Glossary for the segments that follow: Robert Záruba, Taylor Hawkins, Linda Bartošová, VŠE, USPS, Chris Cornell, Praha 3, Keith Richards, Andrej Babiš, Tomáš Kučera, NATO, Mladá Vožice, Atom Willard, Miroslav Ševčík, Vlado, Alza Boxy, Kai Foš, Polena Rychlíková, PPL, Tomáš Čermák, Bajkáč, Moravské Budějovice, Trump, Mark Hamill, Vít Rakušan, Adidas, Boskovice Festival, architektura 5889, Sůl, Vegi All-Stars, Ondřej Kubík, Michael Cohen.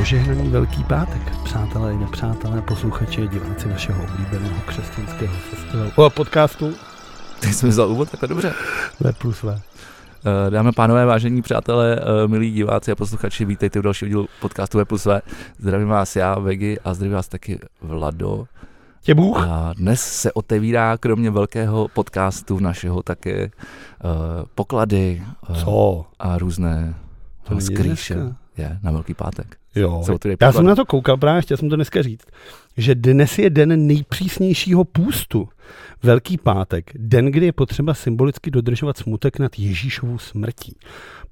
Požehnaný Velký pátek, přátelé i nepřátelé, posluchači a diváci našeho oblíbeného křesťanského festivalu. Podcastu. Teď jsem vzal úvod takhle dobře. Ne plus V. Dámy a pánové, vážení přátelé, milí diváci a posluchači, vítejte u dalšího dílu podcastu V plus V. Zdravím vás já, Vegi, a zdravím vás taky Vlado. Tě Bůh. A dnes se otevírá kromě velkého podcastu našeho také poklady a různé skrýše. Je na Velký pátek. Jo, já jsem na to koukal právě, chtěl jsem to dneska říct, že dnes je den nejpřísnějšího půstu. Velký pátek, den, kdy je potřeba symbolicky dodržovat smutek nad Ježíšovou smrtí.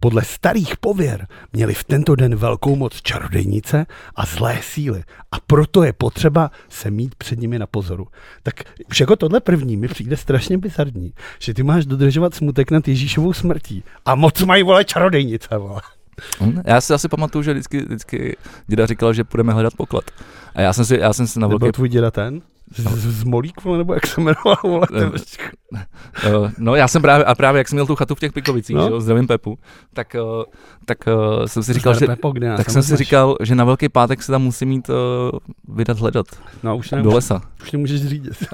Podle starých pověr měli v tento den velkou moc čarodějnice a zlé síly a proto je potřeba se mít před nimi na pozoru. Tak už jako tohle první mi přijde strašně bizarní, že ty máš dodržovat smutek nad Ježíšovou smrtí a moc mají, vole, čarodějnice, vole. Já si asi pamatuju, že vždycky děda říkal, že půjdeme hledat poklad. A já jsem si na velký... Nebyl tvůj děda ten? Z Molík, vole, nebo jak se jmenoval, vole? No já jsem právě jak jsem měl tu chatu v těch Pikovicích, no. Že jo, zdravím Pepu, tak jsem si říkal, že na Velký pátek se tam musí mít vydat hledat. No už do lesa. Už nemůžeš řídit.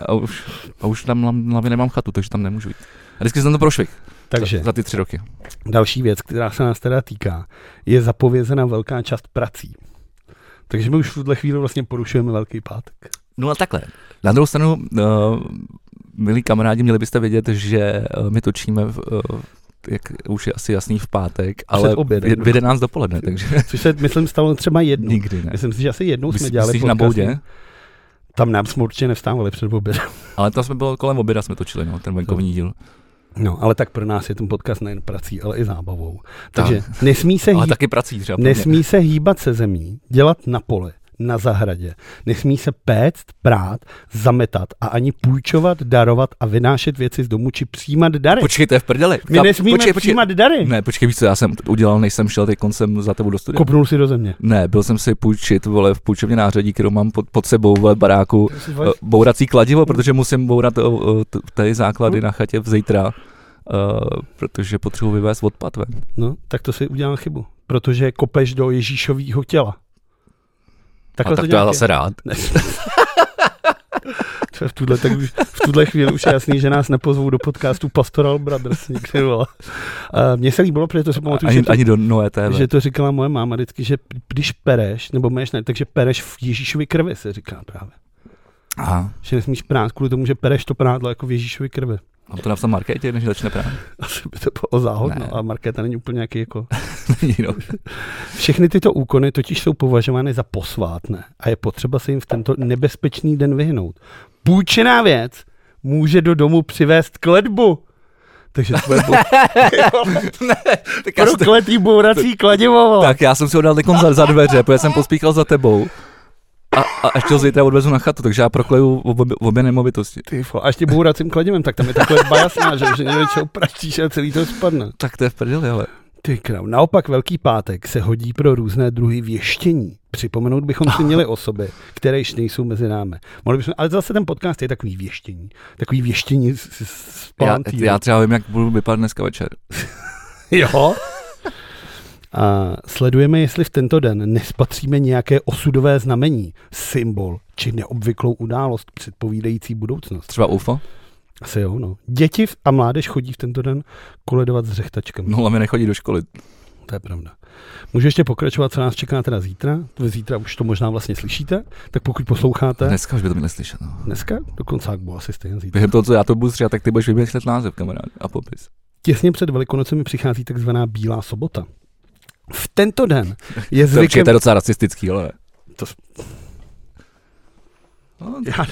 A už tam hlavně nemám chatu, takže tam nemůžu jít. A vždycky jsem to prošvih. Takže za ty 3 roky. Další věc, která se nás teda týká, je zapovězena velká část prací. Takže my už v tuhle chvíli vlastně porušujeme Velký pátek. No a takhle. Na druhou stranu, milí kamarádi, měli byste vědět, že my točíme, jak už je asi jasný, v pátek, ale v 11 dopoledne. Takže... Což se, myslím, stalo třeba jednou. Nikdy ne. Myslím si, že asi jednou jsme dělali podcast. Na boudě? Tam nám jsme určitě nevstávali před obědem. Ale tam jsme bylo kolem oběda, jsme točili, no, ten venkovní díl. No, ale tak pro nás je ten podcast nejen prací, ale i zábavou. Takže nesmí se hýbat se zemí, dělat na poli, na zahradě. Nesmí se péct, prát, zametat a ani půjčovat, darovat a vynášet věci z domu či přijímat dary. Počkej, to je v prdeli. My nesmíme přijímat dary. Ne, počkej, víš co, já jsem to udělal, než jsem šel teď koncem za tebou do studia. Kopnul si do země. Ne, byl jsem si půjčit, vole, v půjčovně nářadí, kterou mám pod sebou, vole, baráku, bourací kladivo, protože musím bourat tady základy na chatě zítra, protože potřebuji vyvést odpad ven. No, tak to si udělal chybu, protože kopeš do Ježíšovýho těla. Takhle a tak to já zase rád. V tuhle chvíli už je jasný, že nás nepozvou do podcastu Pastoral Brothers. Nikdy, vole. Mně se líbilo, protože to se pamatuju, že to říkala moje máma vždycky, že když pereš, nebo máš ne, takže pereš v Ježíšovi krvi, se říká právě. Aha. Že nesmíš prát kvůli tomu, že pereš to prádlo jako v Ježíšovi krvi. Mám to napsat Markétě, než začne prát? Asi by to bylo záhodno, a Markéta není úplně nějaký jako... Všechny tyto úkony totiž jsou považovány za posvátné a je potřeba se jim v tento nebezpečný den vyhnout. Půjčená věc může do domu přivést kletbu. Takže to bude prokletý bourací kladivo. Tak já jsem si ho dal za dveře, protože jsem pospíchal za tebou. A až to zítra odvezu na chatu, takže já prokleju obě nemovitosti. A ještě bouracím kladivem, tak tam je takhle bajasná, že něčeho praštíš a celý to spadne. Tak to je v prdeli, ale... Ty kráv. Naopak Velký pátek se hodí pro různé druhy věštění. Připomenout bychom si měli osoby, které již nejsou mezi námi. Mohli bychom, ale zase ten podcast je takový věštění. Takový věštění z palantýru. Já třeba vím, jak budu vypadat dneska večer. Jo? A sledujeme, jestli v tento den nespatříme nějaké osudové znamení, symbol či neobvyklou událost předpovídající budoucnost. Třeba UFO? Asi jo, no. Děti a mládež chodí v tento den koledovat s řechtačkami. No, ale my nechodí do školy. To je pravda. Můžu ještě pokračovat, co nás čeká teda zítra. Zítra už to možná vlastně slyšíte, tak pokud posloucháte... Dneska už by to měli slyšet. No. Dneska? Dokonce jak bylo asi stejně zítra. Během toho, co já to budu stříhat, tak ty budeš vymyslet název, kamarád, a popis. Těsně před Velikonocemi přichází takzvaná Bílá sobota. V tento den je zvykem... To je docela rasistický, ale... To... Já...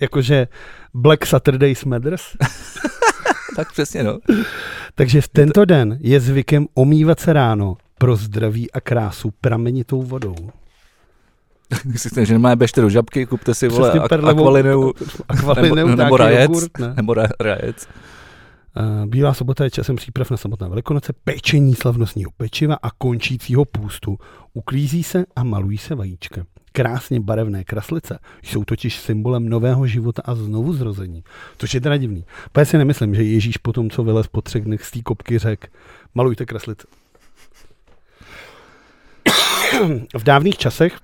Jakože Black Saturdays Matters. Tak přesně, no. Takže v tento den je zvykem omývat se ráno pro zdraví a krásu pramenitou vodou. Myslím, že nemáme bešte do žabky, kupte si, vole, akvalineu nebo rajec. Bílá sobota je časem příprav na samotné Velikonoce, pečení slavnostního pečiva a končícího půstu. Uklízí se a malují se vajíčka. Krásně barevné kraslice jsou totiž symbolem nového života a znovuzrození. Což je teda divný. Já si nemyslím, že Ježíš potom, co vylez po 3 dnech z té kopky, řekl: malujte kraslice. V dávných časech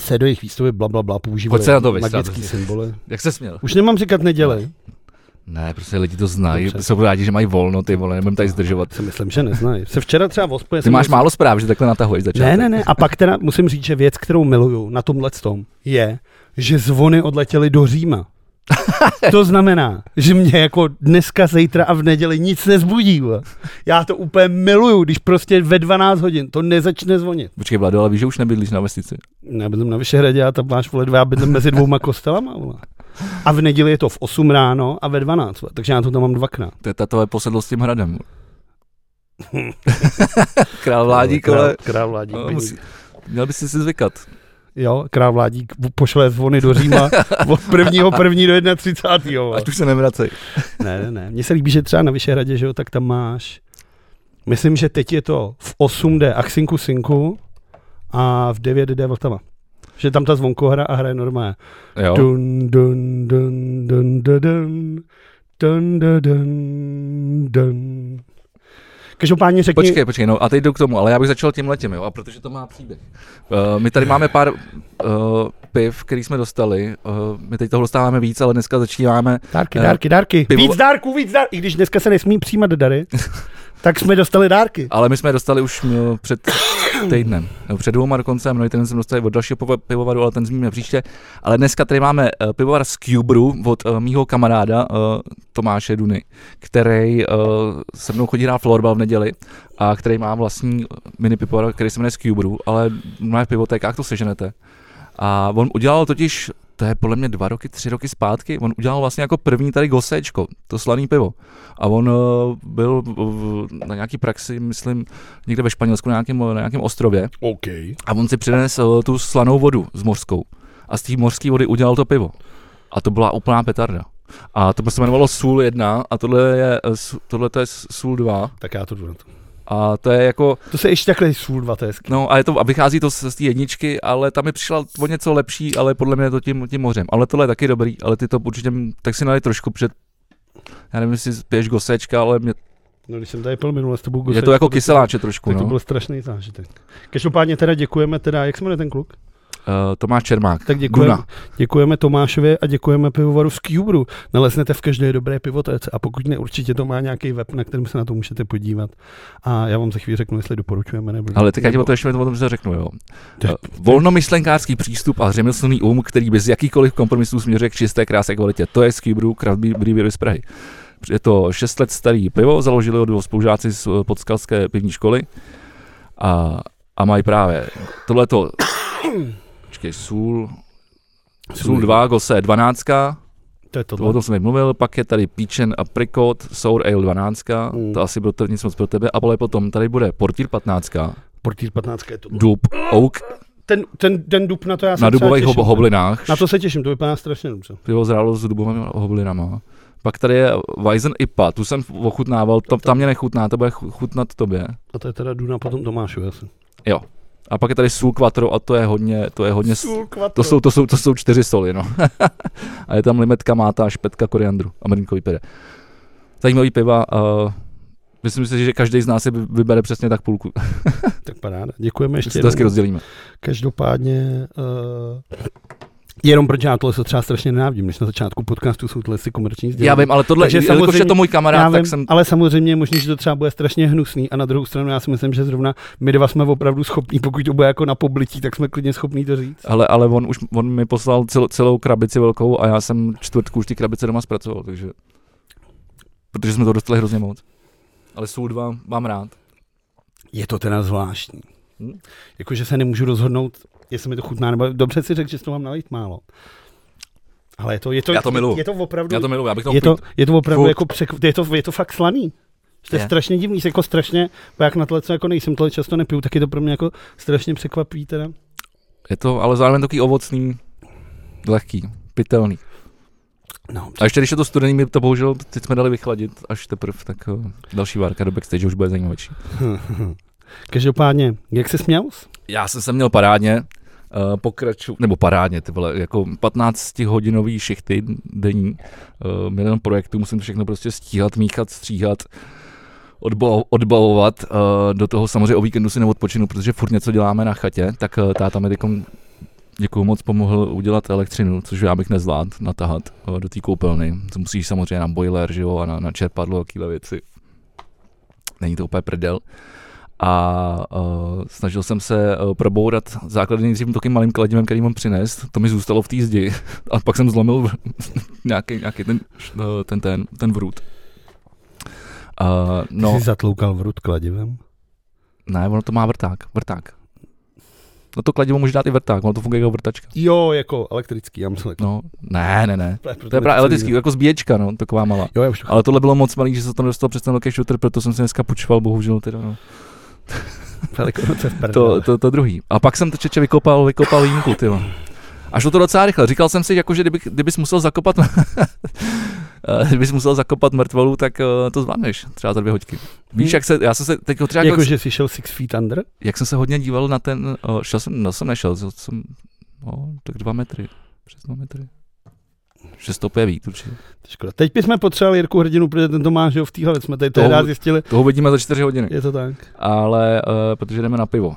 se do jejich výstavy blablabla používaly magické symboly. Jak se směl? Už nemám říkat nedělej. Ne, prostě lidi to znají, jsou rádi, že mají volno, ty vole, nebudem tady zdržovat. Se myslím, že neznají. Se včera třeba vospuje... Ty máš málo zpráv, že takhle natahuješ začátek. Ne, a pak teda musím říct, že věc, kterou miluju na tomhletom, je, že zvony odletěly do Říma. To znamená, že mě jako dneska, zítra a v neděli nic nezbudí. Já to úplně miluju, když prostě ve 12 hodin to nezačne zvonit. Počkej, Vlado, ale víš, že už nebydlíš na vesnici? Já bydlím na Vyšehradě a tam máš, vole, já bydlím mezi dvouma kostelama, vole. A v neděli je to v 8 ráno a ve 12, takže já to tam mám dvakrát. To je tatové posedlo s tím hradem. Král Vládík, ale... Král Vládík. Měl bys si zvykat. Jo, král Vládík pošle zvony do Říma od 1.1. do 31. Až už se nevracej. Ne. Mně se líbí, že třeba na Vyšehradě, že jo, tak tam máš... Myslím, že teď je to v 8 jde Axinku Sinku a v 9 jde Vltava. Že tam ta zvonkohra a hraje normálně. Jo. Dun, dun, dun, dun, dun, dun, dun, dun, dun. Každopádně řekni... Počkej, no a teď jdu k tomu, ale já bych začal tím letem, jo, a protože to má příběh. My tady máme pár piv, který jsme dostali, my teď toho dostáváme víc, ale dneska začínáme... Dárky. Pivu... Víc dárků, i když dneska se nesmí přijímat dary, tak jsme dostali dárky. Ale my jsme dostali už před... týdnem. Před 2 dokonce, mnohý týden jsem dostal od dalšího pivovaru, ale ten zmíníme příště. Ale dneska tady máme pivovar SQBRU od mýho kamaráda Tomáše Duny, který se mnou chodí hrát florbal v neděli a který má vlastní mini pivovar, který se jmenuje SQBRU, ale v pivotékách to seženete. A on udělal totiž, to je podle mě 2 roky, 3 roky zpátky, on udělal vlastně jako první tady gosečko, to slaný pivo. A on byl na nějaký praxi, myslím, někde ve Španělsku na nějakém ostrově. Okay. A on si přinesl tu slanou vodu z mořskou. A z té mořské vody udělal to pivo. A to byla úplná petarda. A to se jmenovalo Sůl 1 a tohle je Sůl 2. Tak já to jdu na to. A to je jako... To se ještě takhle Sůl 2, to je hezky. No a, je to, a vychází to z té jedničky, ale tam mi přišla o něco lepší, ale podle mě to tím mořem. Ale tohle je taky dobrý, ale ty to určitě, tak si nalej trošku před... Já nevím, jestli piješ gosečka, ale mě... No když jsem tady pil minule s tebou gosečka... Je to jako kyseláče trošku, tak to byl strašný zážitek. Každopádně teda děkujeme teda, jak se jmenuje ten kluk? Tomáš Čermák. Tak děkujeme Tomášovi a děkujeme pivovaru SQBRU. Naleznete v každé dobré pivotece a pokud ne, určitě to má nějaký web, na kterém se na to můžete podívat. A já vám za chvíli řeknu, jestli doporučujeme nebo... Ale teď já to ještě o tom řeknu, jo. Volnomyšlenkářský přístup a řemeslný který bez jakýchkoliv kompromisů směřuje k čisté krásné kvalitě. To je SQBRU Craft Brewery z Prahy. Je to 6 let starý pivo, založili ho 2 spolužáci z podskalské pivní školy. A mají právě tohleto Sůl 2, Gose 12, o tom jsem nemluvil, pak je tady Píčen a Prikot, Sour Ale 12, to asi bylo nic moc pro tebe, ale potom tady bude Portýr 15, je to Dub, Oak, ten dub na to já se na dubových hoblinách, na to se těším, to vypadá strašně dobře. Pivo zrálo s dubovými hoblinama, pak tady je Weizen IPA, tu jsem ochutnával, tam mě nechutná, to bude chutnat tobě. A to je teda Duna potom Tomášu, asi. Jo. A pak je tady Sůl Quattro a to je hodně to jsou 4 soli, no. A je tam limetka, máta, špetka, koriandru a mrňkový pyré. Zajímavý piva. Myslím si, že každý z nás si vybere přesně tak půlku. Tak paráda. Děkujeme ještě. To rozdělíme. Každopádně jenom protože já tohle se třeba strašně nenávidím, když na začátku podcastu jsou tohle si komerční sdělení. Já vím, ale tohle, jelikož je to můj kamarád, vím, tak jsem... Ale samozřejmě je možný, že to třeba bude strašně hnusný a na druhou stranu já si myslím, že zrovna my 2 jsme opravdu schopní, pokud to bude jako na poblití, tak jsme klidně schopní to říct. Ale on mi poslal celou krabici velkou a já jsem čtvrtku už ty krabice doma zpracoval, takže... Protože jsme to dostali hrozně moc. Ale jsou 2 mám rád. Je to teda zvláštní. Jakože se nemůžu rozhodnout, jestli mi to chutná, nebo dobře si řekl, že to mám nalejt málo. Ale je to fakt slaný. To je strašně divný, jako strašně, jak na tohle, co jako nejsem, tohle často nepiju, tak je to pro mě jako strašně překvapí teda. Je to ale zároveň takový ovocný, lehký, pitelný. No, a ještě když je to studený, my to bohužel teď jsme dali vychladit až teprv, tak další várka do backstage už bude zajímavější. Každopádně, jak jsi směl? Já jsem se měl parádně, ty vole, jako 15-hodinový šichty denní, milion projektů, musím to všechno prostě stíhat, míchat, stříhat, odbavovat. Do toho samozřejmě o víkendu si neodpočinu, protože furt něco děláme na chatě, tak táta mi teďkom, děkuju moc, pomohl udělat elektřinu, což já bych nezvládl natahat do té koupelny. To musíš samozřejmě na boiler, že jo, a na čerpadlo a takové věci. Není to úplně prdel. A snažil jsem se probourat základy nejdřív takovým malým kladivem, který mám přinést. To mi zůstalo v té zdi a pak jsem zlomil nějaký ten vrut. No. Ty jsi zatloukal vrut kladivem? Ne, ono to má vrták. No to kladivo může dát i vrták, ono to funguje jako vrtačka. Jo, jako elektrický, já myslím. No, ne. To je právě elektrický, jako zbíječka, no, taková malá. Jo, ale tohle bylo moc malý, že se to nedostalo přes ten velký shooter, proto jsem se dneska počval, bohužel teda, no. to druhý. A pak jsem to čeče vykopal jínku, tylo. A šlo to docela rychle. Říkal jsem si, jako, že kdybys musel zakopat mrtvolu, tak to zvládneš třeba za 2 hodiny. Víš, jak se, já jsem se teď třeba... Jako, že jsi šel 6 feet under? Jak jsem se hodně díval na ten... tak 2 metry. Přes 2 metry. 6 stopy je víc určitě. Škoda. Teď bychom potřebovali Jirku Hrdinu, protože ten to má, že jo, v týhle, jsme tady tehdy zjistili. Toho vidíme za 4 hodiny. Je to tak. Ale protože jdeme na pivo.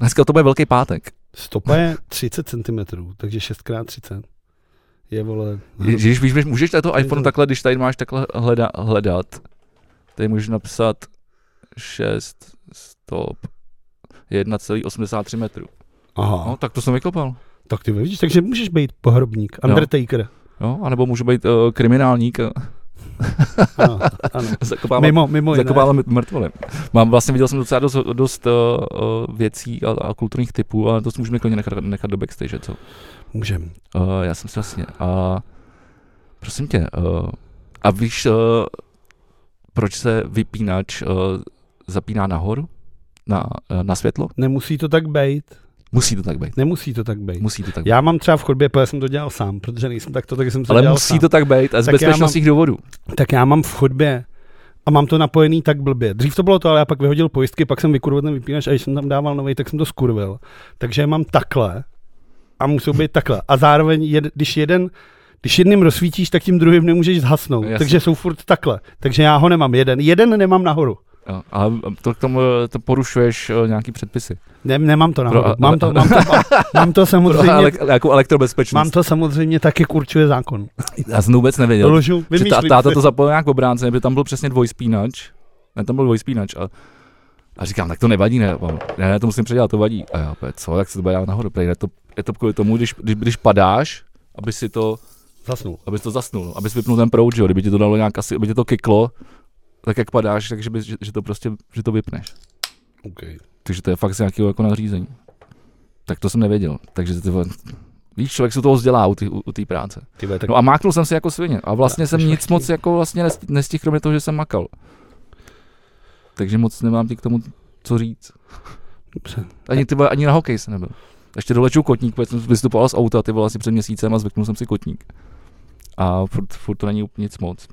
Dneska to bude velký pátek. Stopa je 30 cm, takže 6x30. Je, vole. Víš, můžeš to iPhone takhle, když tady máš takhle hledat, tady můžeš napsat 6 stop 1,83 metrů. Aha. No, tak to jsem vykopal. Tak ty vidíš, takže můžeš být pohrobník, Undertaker. Jo, anebo můžu být kriminálník. Ano. Zakopávám mrtvoly. Vlastně viděl jsem docela dost věcí a kulturních typů, ale to si můžeme klidně nechat do backstage, co? Můžem. Já jsem si vlastně. Prosím tě, a víš, proč se vypínač zapíná nahoru? Na světlo? Nemusí to tak být. Musí to tak být. Nemusí to tak být. Musí to tak být. Já mám třeba v chodbě, protože jsem to dělal sám, protože nejsem takto, tak jsem to dělal sám. Ale musí to tak být a z bezpečnostních důvodů. Tak já mám v chodbě a mám to napojený tak blbě. Dřív to bylo to, ale já pak vyhodil pojistky, pak jsem vykurval ten vypínač a když jsem tam dával novej, tak jsem to skurvil. Takže mám takhle a musí být takhle. A zároveň, když jedním rozsvítíš, tak tím druhým nemůžeš zhasnout. Jasně. Takže jsou furt takhle. Takže já ho nemám jeden. Jeden nemám nahoru. A to porušuješ nějaký předpisy. Ne, nemám to nahoru. Mám to samozřejmě. Jakou elektrobezpečnost. Mám to samozřejmě tak, jak určuje zákon. Já jsem vůbec nevěděl. Ložu, táta to zapojil nějak v obránce, protože tam byl přesně dvojspínač. Ne, tam byl dvojspínač. A říkám, tak to nevadí, ne? Já to musím předělat, to vadí. A já, co, tak se to bude dělat nahoru. Je to kvůli tomu, když padáš, aby si to zasnul. Aby si vypnul ten proud, jo? Kdyby ti to dalo nějak asi, aby ti to kyklo, tak jak padáš, takže že to vypneš. Okay. Takže to je fakt z nějakého jako nařízení. Tak to jsem nevěděl. Takže víš, člověk se toho vzdělá u té práce. No a máknul jsem se jako svině. A vlastně jsem nic moc jako vlastně nestihl, kromě toho, že jsem makal. Takže moc nemám ti k tomu co říct. Ani na hokej jsem nebyl. Ještě doleču kotník, protože jsem vystupoval z auta, ty vole, asi před měsícem a zvyknul jsem si kotník. A furt to není nic moc.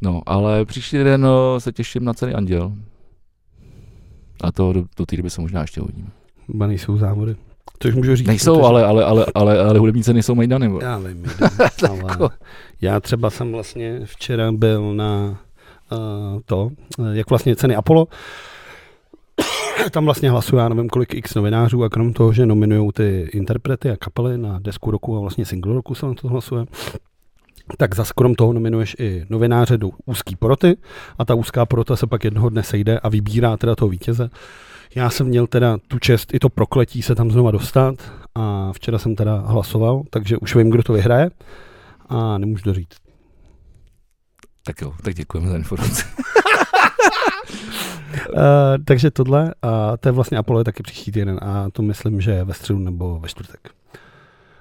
No, ale příští den se těším na celý Anděl. A to do té doby se možná ještě hodíme. Ba nejsou závody. Což můžu říct. Nejsou, protože... ale hudebníci nejsou Majdany. Já vím, ale já třeba jsem vlastně včera byl na jak vlastně ceny Apollo. Tam vlastně hlasuje, já nevím kolik x novinářů a krom toho, že nominují ty interprety a kapely na desku roku a vlastně single roku se na to hlasuje. Tak za skrom toho nominuješ i novináře do úzký poroty a ta úzká porota se pak jednoho dne sejde a vybírá teda toho vítěze. Já jsem měl teda tu čest i to prokletí se tam znova dostat a včera jsem teda hlasoval, takže už vím, kdo to vyhraje a nemůžu to říct. Tak jo, tak děkujeme za informaci. Takže tohle a to je vlastně Apollo je taky příští týden a to myslím, že je ve středu nebo ve čtvrtek.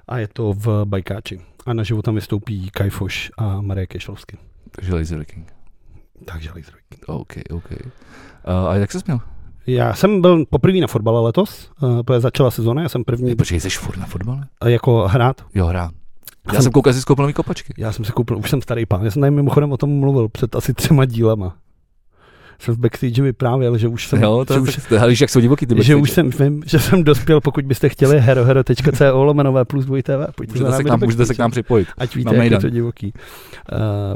A je to v Bajkáči. A naživo tam vystoupí Kai Foš a Marek Kešlovský. Takže Laser King. OK. A jak ses měl? Já jsem byl poprvé na fotbale letos, protože začala sezóna, já jsem první... Počkej, jsi furt na fotbale? Jako hrát? Jo, hrát. Já jsem koukal, že jsi koupil nový kopačky. Já jsem si koupil, už jsem starý pán, já jsem tady mimochodem o tom mluvil před asi 3 dílama. jsem z backstage vyprávěl, že už jsem... Jo, to je, jak jsou divoký ty backstage. Že už jsem, vím, že jsem dospěl, pokud byste chtěli, herohero.co/+2TV. Můžete se k nám připojit. Ať víte, jak je to divoký.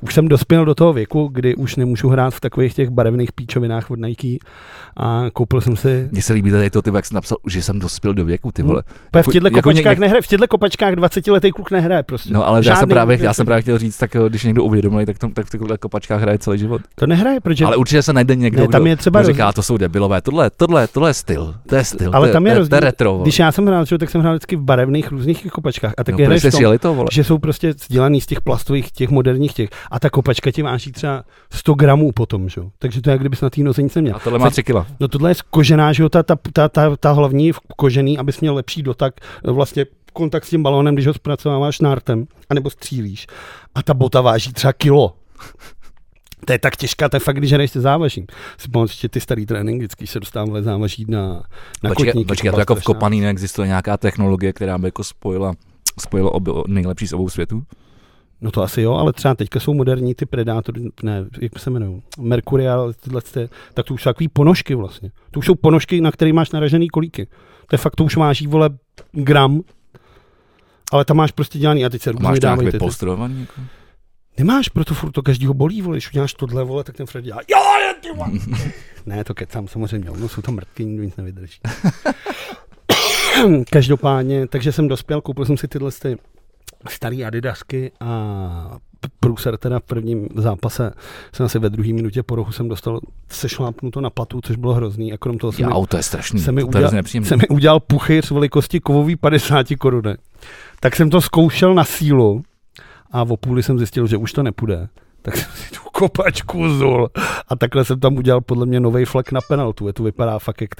Už jsem dospěl do toho věku, kdy už nemůžu hrát v takových těch barevných píčovinách od Nike a koupil jsem si... Mně se líbí tady to, ty, jak jsi napsal, že jsem dospěl do věku, ty vole. V těchto kopačkách nehraje, v těchto kopačkách 20letý kluk nehraje prostě. No, ale já jsem právě chtěl říct, tak když někdo uvědomil, tak v těchto kopačkách hraje celý život. To nehraje, protože... Ale určitě se najde někdo, ne, tam je třeba kdo říká, to jsou debilové. Tohle je styl. To je styl. Ale tam je rozdíl. Když já jsem hrál, tak jsem hrál vždycky v barevných různých kopačkách a taky hraje, že jsou prostě dělaný z těch plastových, těch moderních těch. A ta kopačka ti váží třeba 100 gramů potom, že? Takže to je, jak kdyby na té nozenice měl. A tohle má 3 kg. No tohle je kožená, že jo, ta hlavní kožený, abys měl lepší dotak, vlastně kontakt s tím balónem, když ho zpracováváš nártem, anebo střílíš. A ta bota váží třeba kilo. To je tak těžká, to je fakt, když hraješ se závažím. Si pamatuju ještě ty starý tréninky, vždycky se dostávali závaží na kotníky. Počkej, to jako v kopaný neexistuje nějaká technologie, která by jako spojila nejlepší z obou světů? No to asi jo, ale třeba teďka jsou moderní ty Predátory, ne, jak se jmenují, Mercurial, tak to už jsou takový ponožky vlastně. To už jsou ponožky, na které máš naražený kolíky. To je fakt, to už váží, vole, gram, ale tam máš prostě dělaný a teď se různě dávají ty. Nemáš, proto furt to každýho bolí, vole, když uděláš tohle, vole, tak ten Fred dělá, jo, ne, to kecám, samozřejmě, no jsou tam mrtky, nikdo nic nevydrží. Každopádně, takže jsem dospěl, koupil jsem si tyhle starý adidasky a průser teda v prvním zápase jsem asi ve druhé minutě po rohu jsem dostal sešlápnuto na patu, což bylo hrozný a krom toho se mi udělal puchyř velikosti kovový 50 korunek. Tak jsem to zkoušel na sílu a o půli jsem zjistil, že už to nepůjde. Tak jsem si tu kopačku zul a takhle jsem tam udělal podle mě novej flak na penaltu. Je to vypadá fakt jak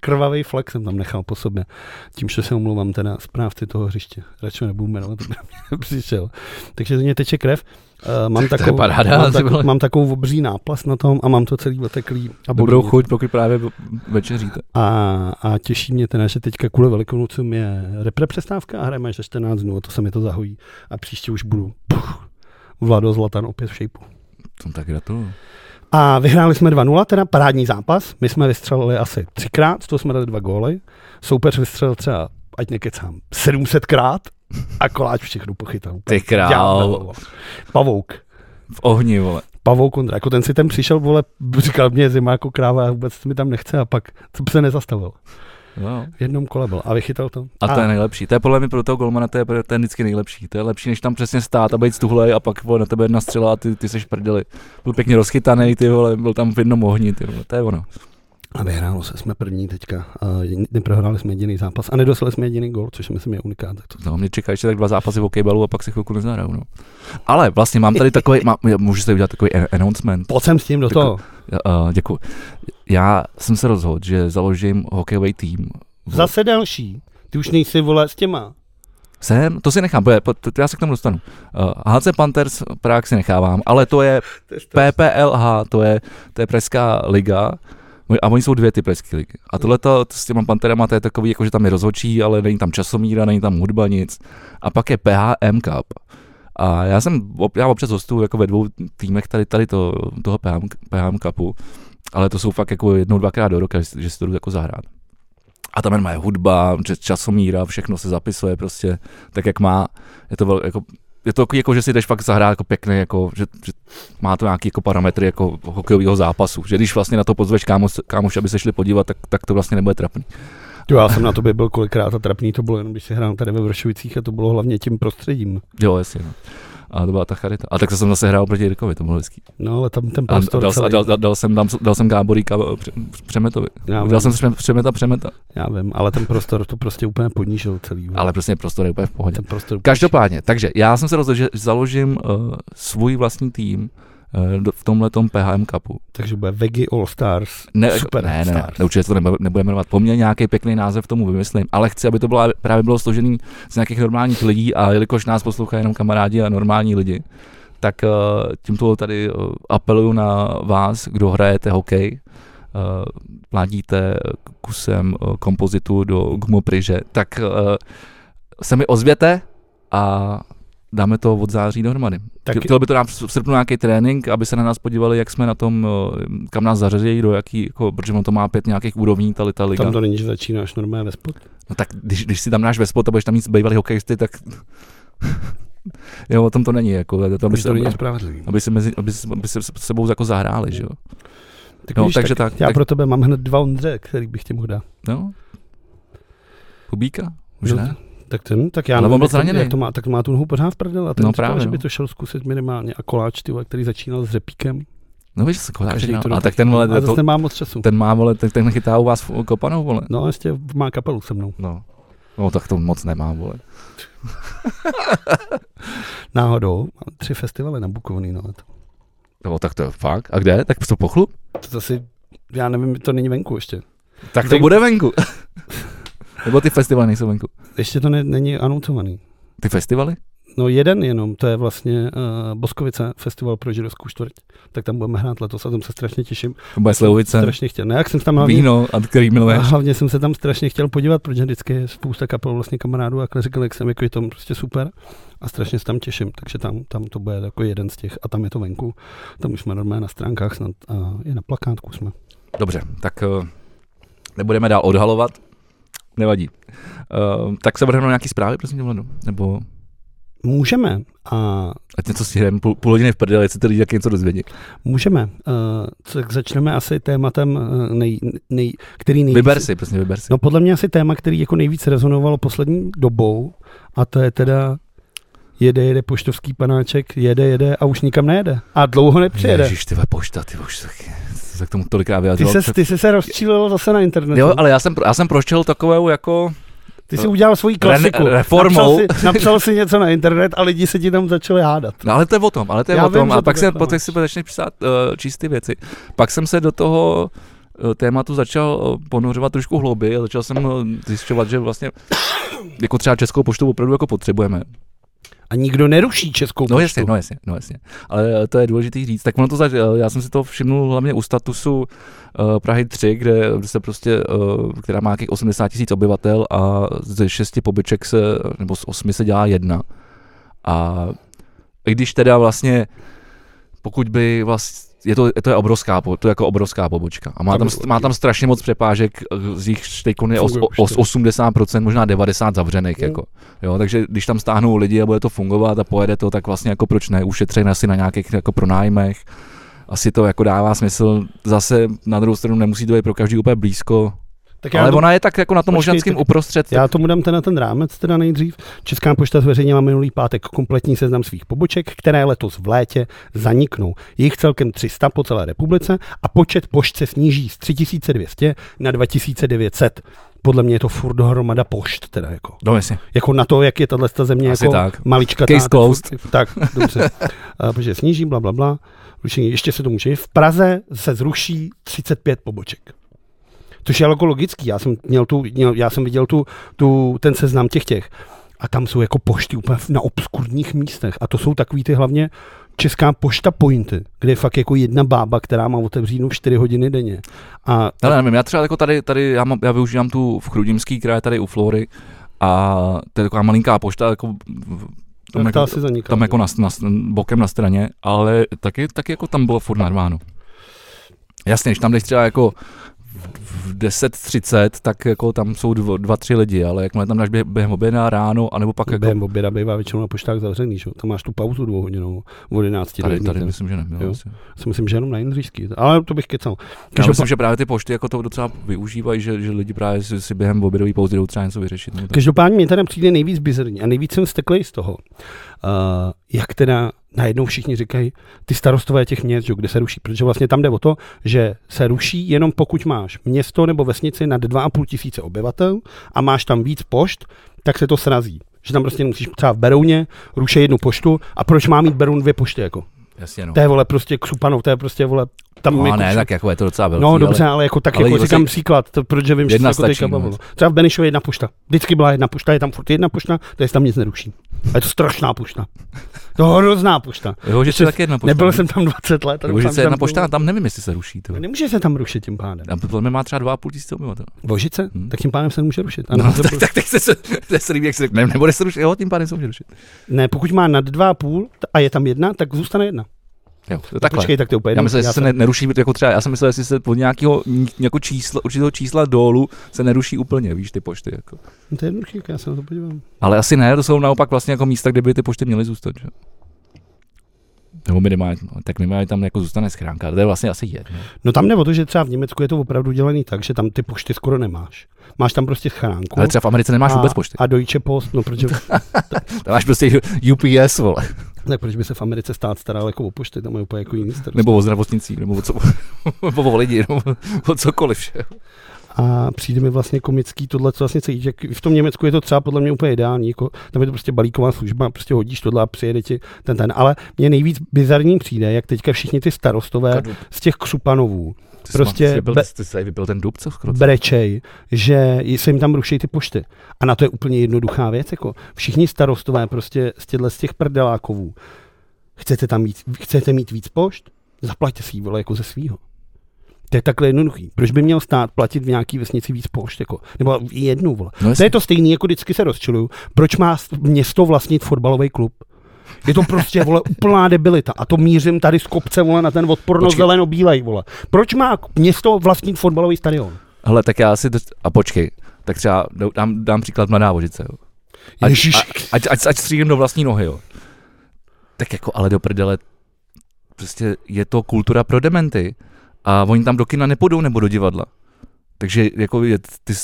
krvavý flak jsem tam nechal po sobě. Tím, že se omlouvám teda správci toho hřiště. Radši nebudu jmenovat, tak mě přišel. Takže to mě teče krev. Mám takovou obří náplast na tom a mám to celý oteklý. Dobrou chuť, pokud právě večeříte. A těší mě teda, že teďka kvůli Velikonocům je repre přestávka a hrajeme až 14 dnů a to se mi to zahojí a příště už budu Vlado Zlatan opět v šejpu. Jsem tak gratuluju. A vyhráli jsme 2-0, teda parádní zápas. My jsme vystřelili asi 3x, to jsme dali 2 góly. Soupeř vystřelil třeba, ať nekecám, 700x a Koláč všechno pochytal. Ty král. Pavouk. V ohni, vole. Pavouk Ondra. Jako ten si ten přišel, vole, říkal mě zima jako kráva, vůbec mi tam nechce a pak se nezastavil. No. V jednom kole byl a vychytal to. A to je nejlepší. To je podle mě pro toho golmana, to je vždycky nejlepší. To je lepší, než tam přesně stát a být stuhlej a pak vole, na tebe jedna střela a ty seš prdeli. Byl pěkně rozchytanej, ty vole, byl tam v jednom ohni, ty vole, to je ono. A vyhrálo se, jsme první teďka. Neprohráli jsme jediný zápas a nedostali jsme jediný gol, což myslím je unikát. No, mě čekají ještě tak 2 zápasy v hokejbalu a pak se chvilku nezahraju, no. Ale vlastně mám tady takový, můžu se udělat takový announcement. Pojď sem s tím do toho. Děkuji. Já jsem se rozhodl, že založím hokejový tým. Zase další. Ty už nejsi, vole, s těma. Jsem, to si nechám, já se k tomu dostanu. HC Panthers Praha si nechávám, ale to je PPLH, to je pražská liga. A oni jsou 2 ty pražské ligy. A tohleto s těma Pantherama to je takový, jako že tam je rozhodčí, ale není tam časomíra, není tam hudba, nic. A pak je PHM Cup. A já občas hostuju jako ve 2 týmech tady toho PHM Cupu. Ale to jsou fakt jako 1-2krát do roka, že si to jdu jako zahrát. A tam jen má hudba, časomíra, všechno se zapisuje prostě tak, jak má. Je to jako, že si jdeš fakt zahrát jako pěkný, jako, že má to nějaký jako parametry jako hokejového zápasu. Že když vlastně na to pozveš kámoš, aby se šli podívat, tak to vlastně nebude trapný. Jo, já jsem na tobě byl kolikrát a trapný to bylo jenom, když si hrál tady ve Vršovicích a to bylo hlavně tím prostředím. Jo, jasně. No. A to byla ta charita. A tak jsem zase hrál proti Jirkovi, to bylo hezký. No, ale tam ten prostor dal jsem Gáboríka Přemetovi. Dal jsem Přemeta. Já vím, ale ten prostor to prostě úplně podnížil celý. Ale prostě prostor je úplně v pohodě. Každopádně, takže já jsem se rozhodl, že založím svůj vlastní tým v tomhletom PHM Cupu. Takže bude Vegi All-Stars, Super Stars. Ne, určitě to nebude jmenovat. Po mně nějaký pěkný název tomu vymyslím, ale chci, aby to bylo složený z nějakých normálních lidí a jelikož nás poslouchají jenom kamarádi a normální lidi, tak tímto tady apeluju na vás, kdo hrajete hokej, mladíte kusem kompozitu do gumopryže, tak se mi ozvěte a dáme to od září dohromady. Chtěl by to dát v srpnu nějaký trénink, aby se na nás podívali, jak jsme na tom, kam nás zařadějí, do jaký, jako, protože on to má 5 nějakých úrovní, ta liga. Tam to není, že začínáš normálně ve spod. No tak když si tam dáš ve spod a budeš tam mít bývalý hokejisty, tak jo, o tom to není. Jako, to, aby se sebou jako zahráli, že jo. Tak no, víš, takže tak, já pro tebe mám hned 2 Ondře, který bych tě mohl dát. No. Kubíka? Už ne? Tak já nevím, tak má tu nohu pořád v prdele a ten no, právě, že by to šel zkusit minimálně. A Koláč, tyhle, který začínal s Řepíkem. No víš, se Koláč a tak ten vole, zase nemá moc času. Ten má, vole, ten chytá u vás kopanou, vole. No ještě má kapelu se mnou. No tak to moc nemá, vole. Náhodou mám 3 festivaly nabukovaný na leto. No tak to je fakt. A kde? Tak to Pochlup? To zase, já nevím, to není venku ještě. Tak to bude venku. Nebo ty festivaly nejsou venku? Ještě to není anoncovaný. Ty festivaly? No jeden jenom, to je vlastně Boskovice Festival pro Židovskou čtvrt. Tak tam budeme hrát letos a tam se strašně těším. Bude Slouvice. Strašně chtěl. Ne, jak jsem tam hlavně, víno a který miluješ. A hlavně jsem se tam strašně chtěl podívat, protože vždycky je spousta kapel vlastně kamarádů a říkali, jak jsem jako je tam prostě super. A strašně se tam těším, takže tam to bude jako jeden z těch a tam je to venku. Tam už jsme normálně na stránkách snad a je na plakátku jsme. Dobře, tak nebudeme dál odhalovat. Nevadí. Tak se vrhneme na nějaký zprávy, prosím tě, Vlado, nebo... Můžeme. Ať něco stihneme, půl hodiny v prdeli, ať se ty lidi taky něco dozvědí. Můžeme. Tak začneme asi tématem, který nejvíc... Vyber si. No podle mě asi téma, který jako nejvíc rezonovalo poslední dobou, a to je teda jede poštovský panáček, jede a už nikam nejede. A dlouho nepřijede. Ježiš, ty pošta, ty už se k tomu tolikrát vyjadřoval. Ty jsi se rozčílil zase na internetu. Jo, ale já jsem prošel takovou jako... Ty jsi udělal svoji klasiku. Reformou. Napsal si něco na internet a lidi se ti tam začali hádat. No ale to je o tom, a pak si začneš psát čisté věci. Pak jsem se do toho tématu začal ponořovat trošku hlouběji a začal jsem zjišťovat, že vlastně jako třeba Českou poštu opravdu jako potřebujeme. A nikdo neruší Českou poštu. No jasně. Ale to je důležitý říct. Tak ono to já jsem si to všimnul hlavně u statusu Prahy 3, kde se prostě, která má nějakých 80 000 obyvatel a ze 6 pobyček se, nebo z 8 se dělá 1. A i když teda vlastně, pokud by vlastně, je to obrovská, to je jako obrovská pobočka. A má tam strašně moc přepážek, z nich teďkon je 80%, možná 90 zavřených. Jako. Jo, takže když tam stáhnou lidi a bude to fungovat a pojede to, tak vlastně jako proč ne, ušetří asi na nějakých jako pronájmech. Asi to jako dává smysl. Zase na druhou stranu nemusí to být pro každý úplně blízko. Ale ona je tak jako na tom možnanským uprostřed. Já tomu dám ten rámec teda nejdřív. Česká pošta zveřejnila minulý pátek kompletní seznam svých poboček, které letos v létě zaniknou. Jich celkem 300 po celé republice a počet pošt se sníží z 3200 na 2900. Podle mě je to furt hromada pošt teda jako. No jasně. Jako na to, jak je tato země asi jako tak malička. Case closed. Tak, dobře. Protože sníží, blablabla. Ještě se to může. V Praze se zruší 35 poboček. Což je jako logický, já jsem viděl ten seznam těch a tam jsou jako pošty úplně na obskurních místech a to jsou takový ty hlavně Česká pošta pointy, kde je fakt jako jedna bába, která má otevřínu 4 hodiny denně. Nevím, já třeba jako tady já využívám tu v Chrudimský kraj, tady u Flory a to je taková malinká pošta, jako tam jako bokem na straně, ale taky jako tam bylo furt narváno. Jasně, když tam jdeš třeba jako v 10:30, tak jako tam jsou 2-3 lidi, ale jakmile tam dáš během oběda ráno, anebo pak jako... Během oběda bývá většinou na poštách zavřený, že? Tam máš tu pauzu 2hodinovou od 11. Tady myslím, že ne. Jo. Já si myslím, že jenom na Jindřišský, ale to bych kecal. Já myslím, že právě ty pošty jako to docela využívají, že lidi právě si během obědový pauzy jdou třeba něco vyřešit. No, každopádně mě teda přijde nejvíc bizarní a nejvíc jsem steklej z toho, jak teda najednou všichni říkají ty starostové těch měst, že, kde se ruší, protože vlastně tam jde o to, že se ruší jenom pokud máš město nebo vesnici nad 2 500 obyvatel a máš tam víc pošt, tak se to srazí. Že tam prostě musíš třeba v Berouně rušit jednu poštu a proč má mít Beroun 2 pošty jako? Jasně no. To je vole prostě k Supanov, to je prostě vole Tam jako ne, tak jako je to docela velký. No dobře, ale jako tak ale jako říkám příklad, to, protože vím, že se jako teďka bavilo. Třeba v Benešově jedna pošta. Vždycky byla jedna pošta, je tam furt jedna pošta, to je tam nic neruší. A je to strašná pošta. To hrozná pošta. Jo, že tak jedna pošta. Nebyl jsem tam 20 let. Vožice jedna pošta, tam nevím, jestli se ruší to. Nemůže se tam rušit tím pádem. Tam podle má třeba 2,5 tisíce obyvatel. Vožice? Tak tím pádem se nemůže rušit. Tak se líbí, jak se řekne, nebude se rušit, jo, tím pádem se může rušit. Ne, pokud má nad 2,5 a je tam jedna, tak zůstane jedna. Jo, to takhle. Počkej, tak to úplně. Já myslím, že se neruší, jako třeba, já jsem myslel, jestli se pod nějakého čísla, určitého čísla dolů se neruší úplně, víš, ty pošty jako. No to je jednoduché, já se na to podívám. Ale asi ne, to jsou naopak vlastně jako místa, kde by ty pošty měly zůstat, že? Nebo minimálně, tak minimálně tam jako zůstane schránka, to je vlastně asi jedno. No tam nebo to, že třeba v Německu je to opravdu dělaný tak, že tam ty pošty skoro nemáš. Máš tam prostě schránku. Ale třeba v Americe nemáš vůbec pošty. A Deutsche Post, no protože... tam máš prostě UPS, vole. Tak proč by se v Americe stát staral jako o pošty, tam je úplně jako jiný starost. Nebo o zdravotnicích, nebo o, co, nebo o lidi, nebo o cokoliv. Že? A přijde mi vlastně komický tohle, co vlastně celý, že v tom Německu je to třeba podle mě úplně ideální, jako, tam je to prostě balíková služba, prostě hodíš tohle a přijede ti ten. Ale mě nejvíc bizarní přijde, jak teďka všichni ty starostové z těch křupanovů, prostě vypil ten dub, co brečej, že se jim tam ruší ty pošty. A na to je úplně jednoduchá věc. Jako všichni starostové prostě z těch prdelákovů. Chcete mít víc pošt? Zaplaťte si ji, vole, jako ze svýho. To je takhle jednoduchý. Proč by měl stát platit v nějaký vesnici víc pošt? Jako? Nebo jednu, vole. No to je to stejný, jako vždycky se rozčiluju. Proč má město vlastnit fotbalový klub? Je to prostě, vole, úplná debilita. A to mířím tady z kopce, vole, na ten odporno-zeleno-bílej, vole. Proč má město vlastnit fotbalový stadion? Hele, tak já si... A počkej, tak třeba dám příklad Mladá Vožice, jo. Ať střílím do vlastní nohy, jo. Tak jako, ale do prdele, prostě je to kultura pro dementy. A oni tam do kina nepůjdou nebo do divadla. Takže jako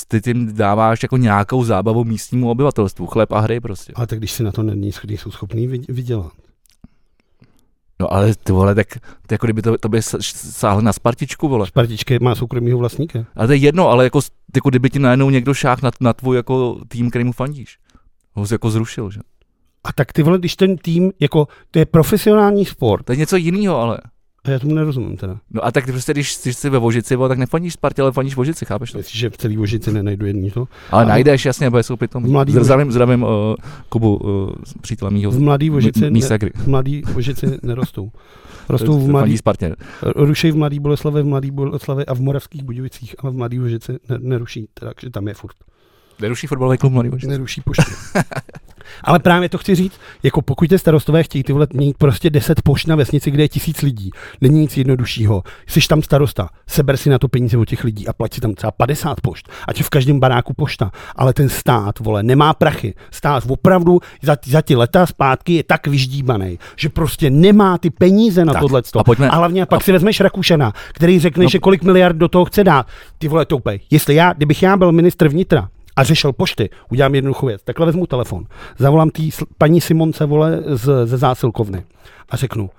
ty tím dáváš jako nějakou zábavu místnímu obyvatelstvu, chleb a hry prostě. Ale tak když si na to nejsou schopný vydělat. No ale ty vole, tak to jako kdyby to by sáhl na Spartičku, vole. Spartička má soukromýho vlastníka. Ale to je jedno, ale jako kdyby ti najednou někdo šáhl na tvůj jako tým, kterýmu fandíš. Ho jako zrušil, že? A tak ty vole, když ten tým, jako to je profesionální sport. To je něco jiného, ale... A já tomu nerozumím teda. No a tak ty prostě, když jsi ve Vožici, bo, tak nefandíš Spartě, ale fandíš Vožici, chápeš to? Myslíš, že v celý Vožici nenajdu jedný to? Ale najdeš, jasně, bude jsou pitom. Zdravím Kubu, přítela mýho mísagry. V Mladý Vožici nerostou. Rostou v Mladý Spartě. Rušej v Mladý Boleslave, a v Moravských Budějovicích, ale v Mladý Vožici neruší, takže tam je furt. Neruší fotbalový klub Mladý Vožice. Neruší poštu. Ale právě to chci říct, jako pokud ty starostové chtějí ty vole mít prostě 10 pošt na vesnici, kde je 1000 lidí, není nic jednoduššího. Jsi tam starosta, seber si na to peníze od těch lidí a plať si tam třeba 50 pošt, ať je v každém baráku pošta, ale ten stát, vole, nemá prachy. Stát opravdu za ty leta zpátky je tak vyždíbaný, že prostě nemá ty peníze na tohleto. A hlavně pak si vezmeš Rakušana, který řekne, že kolik miliard do toho chce dát. Ty vole toupej. Jestli kdybych já byl ministr vnitra a řešil pošty, udělám jednoduchou věc. Takhle vezmu telefon, zavolám tý paní Simonce, vole, ze zásilkovny a řeknu,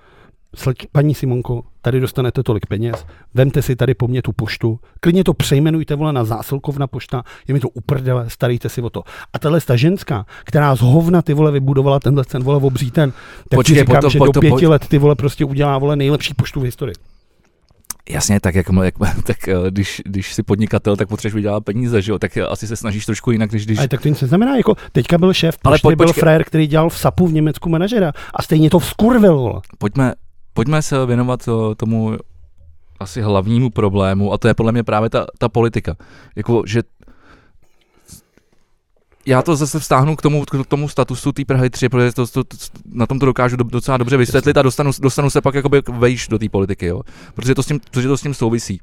paní Simonko, tady dostanete tolik peněz, vemte si tady po mně tu poštu, klidně to přejmenujte, vole, na zásilkovna pošta, je mi to uprdele, starejte si o to. A tahle ta ženská, která z hovna, ty vole, vybudovala tenhle ten, vole, obří ten, tak počkej, říkám, že do 5 let ty, vole, prostě udělá, vole, nejlepší poštu v historii. Jasně, tak když jsi podnikatel, tak potřebuješ vydělat peníze, že jo? Tak asi se snažíš trošku jinak, když... Ale tak to nic neznamená, jako teďka byl šéf, byl frajer, který dělal v SAPu v Německu manažera a stejně to vzkurvil, vole. Pojďme se věnovat tomu asi hlavnímu problému a to je podle mě právě ta politika. Jako, že já to zase vztáhnu k tomu statusu té Prahy 3, protože na tom to dokážu docela dobře vysvětlit a dostanu se pak jakoby vejš do té politiky, jo? Protože to s tím souvisí.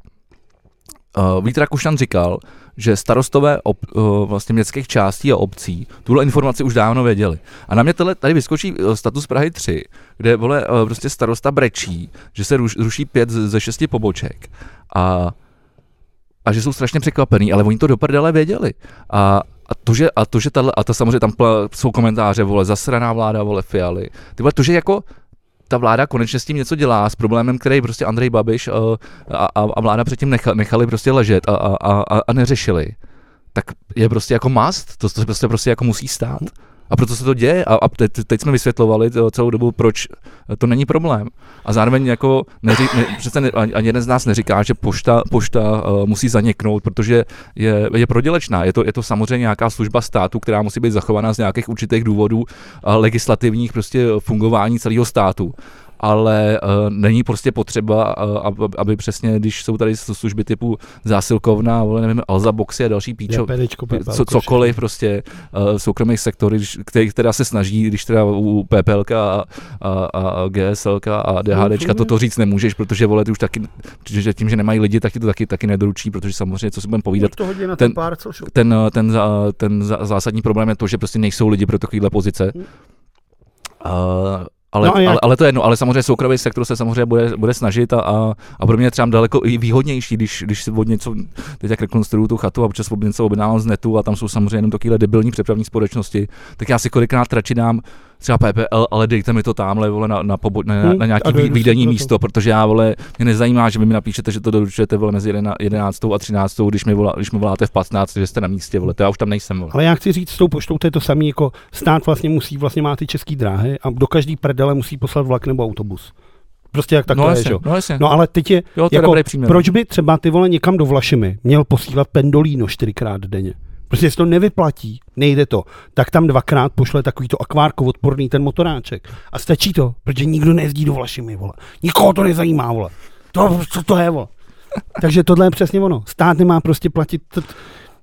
Vít Rakušan říkal, že starostové vlastně městských částí a obcí tuhle informaci už dávno věděli. A na mě tady vyskočí status Prahy 3, kde vole, prostě starosta brečí, že se ruší 5 ze 6 poboček a že jsou strašně překvapený, ale oni to do prdele věděli. A to, že samozřejmě tam jsou komentáře, vole, zasraná vláda, vole, Fialy. Tyhle, to, že jako ta vláda konečně s tím něco dělá, s problémem, který prostě Andrej Babiš a vláda předtím nechali prostě ležet a neřešili, tak je prostě jako must, to se prostě jako musí stát. A proto se to děje a teď jsme vysvětlovali celou dobu, proč to není problém. A zároveň jako přece ani jeden z nás neříká, že pošta musí zaniknout, protože je prodělečná. Je to samozřejmě nějaká služba státu, která musí být zachovaná z nějakých určitých důvodů legislativních, prostě fungování celého státu. Ale není prostě potřeba, aby přesně, když jsou tady služby typu zásilkovna, nevím, Alza Boxy a další píčo, cokoliv prostě soukromých sektorů, který teda se snaží, když teda u PPLK a GSLK a DHDčka toto říct nemůžeš, protože vole, ty už taky, že tím, že nemají lidi, taky to taky nedoručí, protože samozřejmě, co si budeme povídat, ten zásadní problém je to, že prostě nejsou lidi pro takovýhle pozice. Ale to je jedno, ale samozřejmě soukromý sektor se samozřejmě bude snažit a pro mě je třeba daleko i výhodnější, když si od něco, teď jak rekonstruuju tu chatu a občas něco objednávám z netu a tam jsou samozřejmě jenom takovýhle debilní přepravní společnosti, tak já si kolikrát radši dám třeba PPL, ale dejte mi to tamhle, vole, na nějaký výdenní místo, protože já, vole, mě nezajímá, že vy mi napíšete, že to doručujete, vole, mezi 11. a 13., když mi voláte v 15, že jste na místě, vole, to já už tam nejsem, vole. Ale já chci říct, s tou poštou to je to samé, jako stát vlastně musí má ty České dráhy a do každý prdele musí poslat vlak nebo autobus. Prostě jak takhle, že jo. No ale teď je, jo, jako, proč by třeba ty, vole, někam do Vlašimi měl posílat Pendolino 4x denně? Prostě se to nevyplatí, nejde to, tak tam 2x pošle takovýto akvárko odporný ten motoráček. A stačí to, protože nikdo nejezdí do Vlašimi, vole. Nikoho to nezajímá, vole. Co to je, vole? Takže tohle je přesně ono. Stát nemá prostě platit,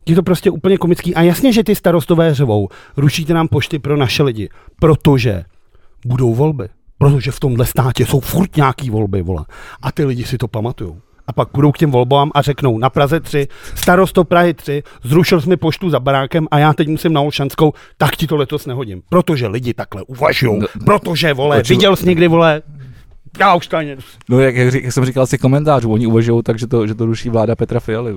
je to prostě úplně komický. A jasně, že ty starostové řevou, rušíte nám pošty pro naše lidi, protože budou volby. Protože v tomhle státě jsou furt nějaký volby, vole. A ty lidi si to pamatujou. A pak půjdou k těm volbám a řeknou na Praze 3, starosto Prahy 3, zrušil jsi mi poštu za barákem a já teď musím na Olšanskou, tak ti to letos nehodím. Protože lidi takhle uvažujou, protože, vole, viděl jsi někdy, vole, já už tajně. No jak jsem říkal si komentář, oni uvažujou tak, že to ruší vláda Petra Fialy.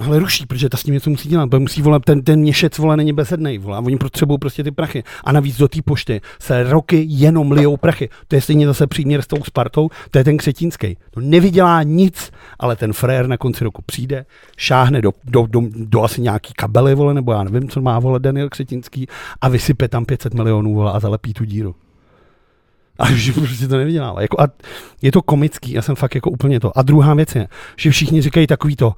Ale ruší, protože ta s tím něco musí dělat, protože musí, vole, ten měšec, vole, není besednej, vole, oni potřebují prostě ty prachy. A navíc do té pošty se roky jenom lijou prachy. To je stejně zase příměr s tou Spartou, to je ten Křetínský. To nevydělá nic, ale ten frér na konci roku přijde, šáhne do asi nějaký kabely, vole, nebo já nevím, co má, vole, Daniel Křetínský a vysype tam 500 milionů, vole, a zalepí tu díru. A že prostě to nevydělá. Jako, a je to komický, já jsem fakt jako úplně to. A druhá věc je, že všichni říkají takový to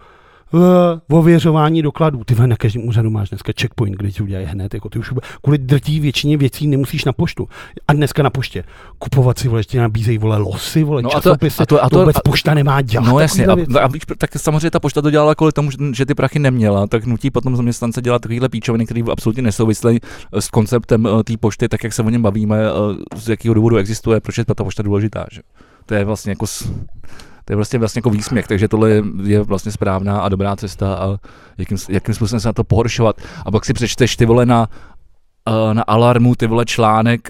ověřování dokladů. Ty na každém úřadu máš dneska checkpoint, kde ti udělají hned. Jako ty už kvůli drtí většině věcí nemusíš na poštu. A dneska na poště kupovat si, vole, ještě nabízejí, vole, losy, vole, no časopisy. A to vůbec pošta nemá dělat. No jasně, tak samozřejmě ta pošta to dělala kvůli tomu, že ty prachy neměla, tak nutí potom zaměstnance dělat takovýhle píčoviny, který absolutně nesouvislí s konceptem té pošty, tak jak se o něm bavíme, z jakého důvodu existuje, proč je ta pošta důležitá. Že? To je vlastně jako to je vlastně jako výsměch, takže tohle je vlastně správná a dobrá cesta a jakým způsobem se na to pohoršovat. A pak si přečteš, ty vole, na Alarmu, ty vole, článek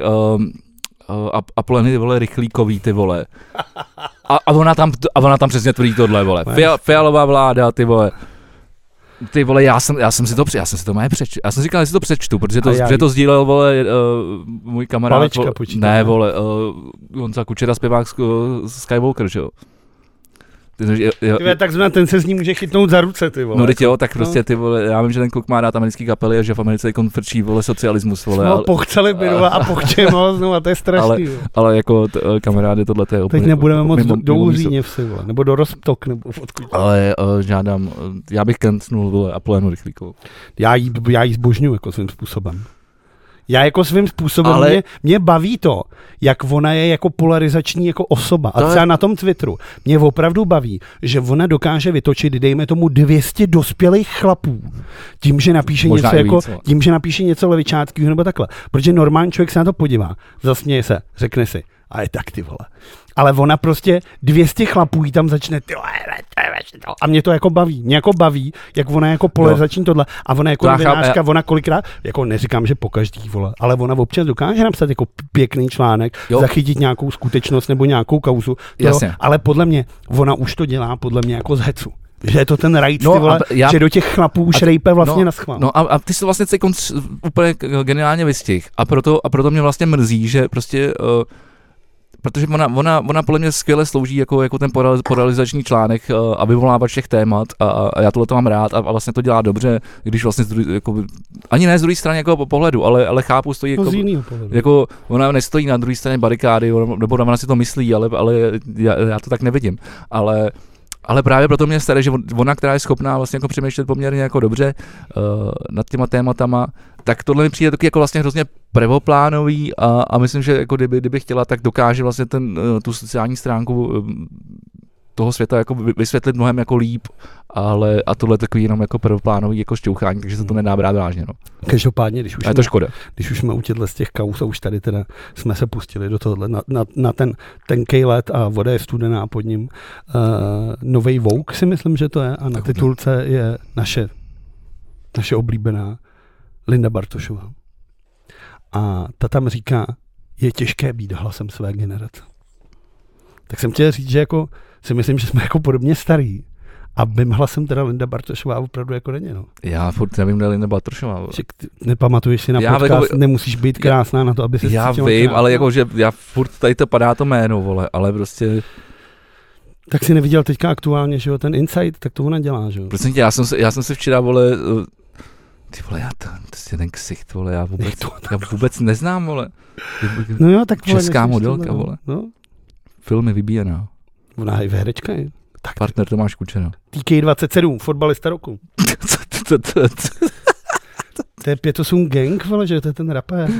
a pleny, ty vole, Rychlíkový, ty vole. A ona tam přesně tvrdí tohle, vole. Fialová vláda, ty vole. Ty vole, já jsem si říkal, že si to přečtu, protože to sdílel, vole, můj kamarád. Palečka počítá. Ne, vole, Honza Kučera, zpěvák z Kajvoukar, že jo. Tak znamená, ten se s ním může chytnout za ruce, ty vole. No teď jo, tak prostě, ty vole, já vím, že ten kluk má rád americký kapely a že v Americe konfrčí, vole, socialismus, vole. No, pochceli by, vole, a pochčem ho znovu, a to je strašný. Ale jako kamaráde, tohle to je úplně. Teď nebudeme moc do Úříněvsi, vole, nebo do Roztok, nebo odkud. Ale žádám, já bych kancnul, vole, a Polenu Rychlíkovou. Já jí zbožňuji, jako svým způsobem. Já jako svým způsobem, ale mě baví to, jak ona je jako polarizační jako osoba. A třeba na tom Twitteru mě opravdu baví, že ona dokáže vytočit, dejme tomu, 200 dospělých chlapů, tím, že napíše něco jako, tím, že napíše něco levičáckého nebo takhle. Protože normální člověk se na to podívá, zasměje se, řekne si, a je tak, ty vole. Ale ona prostě 200 chlapů jí tam začne a mě to jako baví. Mě jako baví, jak ona jako polarizační tohle a ona jako novinářka, ona kolikrát, jako neříkám, že pokaždý, vole, ale ona občas dokáže napsat jako pěkný článek, jo, zachytit nějakou skutečnost nebo nějakou kauzu, ale podle mě, ona už to dělá podle mě jako z hecu. Že je to ten rajc, no, ty vole, že do těch chlapů šrejpe vlastně na schvál. No a ty jsi vlastně úplně geniálně vystihl. A proto mě vlastně mrzí, že prostě protože ona podle mě skvěle slouží jako ten polarizační článek a vyvolávač těch témat a já tohle to mám rád a vlastně to dělá dobře, když vlastně jako, ani ne z druhé strany jako pohledu, ale chápu, stojí jako, jako ona nestojí na druhé straně barikády, nebo ona si to myslí, ale já to tak nevidím, ale právě proto mě stane, že ona, která je schopná vlastně jako přemýšlet poměrně jako dobře nad těma tématama, tak tohle mi přijde taky jako vlastně hrozně prvoplánový a myslím, že jako kdyby chtěla, tak dokáže vlastně tu sociální stránku toho světa jako vysvětlit mnohem jako líp, ale a tohle je takový jenom jako prvoplánový jako šťouchání, takže se to nedá brát vážně, no. Každopádně, je to škoda. Když už jsme u těchto z těch kauz a už tady teda jsme se pustili do tohohle na ten tenkej let a voda je studená pod ním. Novej Vogue si myslím, že to je a na titulce je naše oblíbená Linda Bartošová. A ta tam říká, je těžké být hlasem své generace. Tak jsem chtěl říct, že jako si myslím, že jsme jako podobně starý. A mým hlasem teda Linda Bartošová opravdu jako není, no. Já furt nevím, kde Linda Bartošová. Nepamatuješ si na podcast, jako, nemusíš být krásná na to, aby se cítila. Já vím, ale jako, že já furt tady to padá to jméno, vole, ale prostě... Tak si neviděl teďka aktuálně, že jo, ten Insight, tak to ona dělá, že jo. Prosím tě, já jsem se včera, vole... Ty vole, já ten ksicht, vole, já vůbec neznám, vole. No jo, tak vole, česká modelka, tohle, vole. No. Filmy vybíjená. Ona je herečka, je. Tak. Partner Tomáš Kučera. TK27, fotbalista roku. To je 5-8 gang, vole, že to je ten rapér.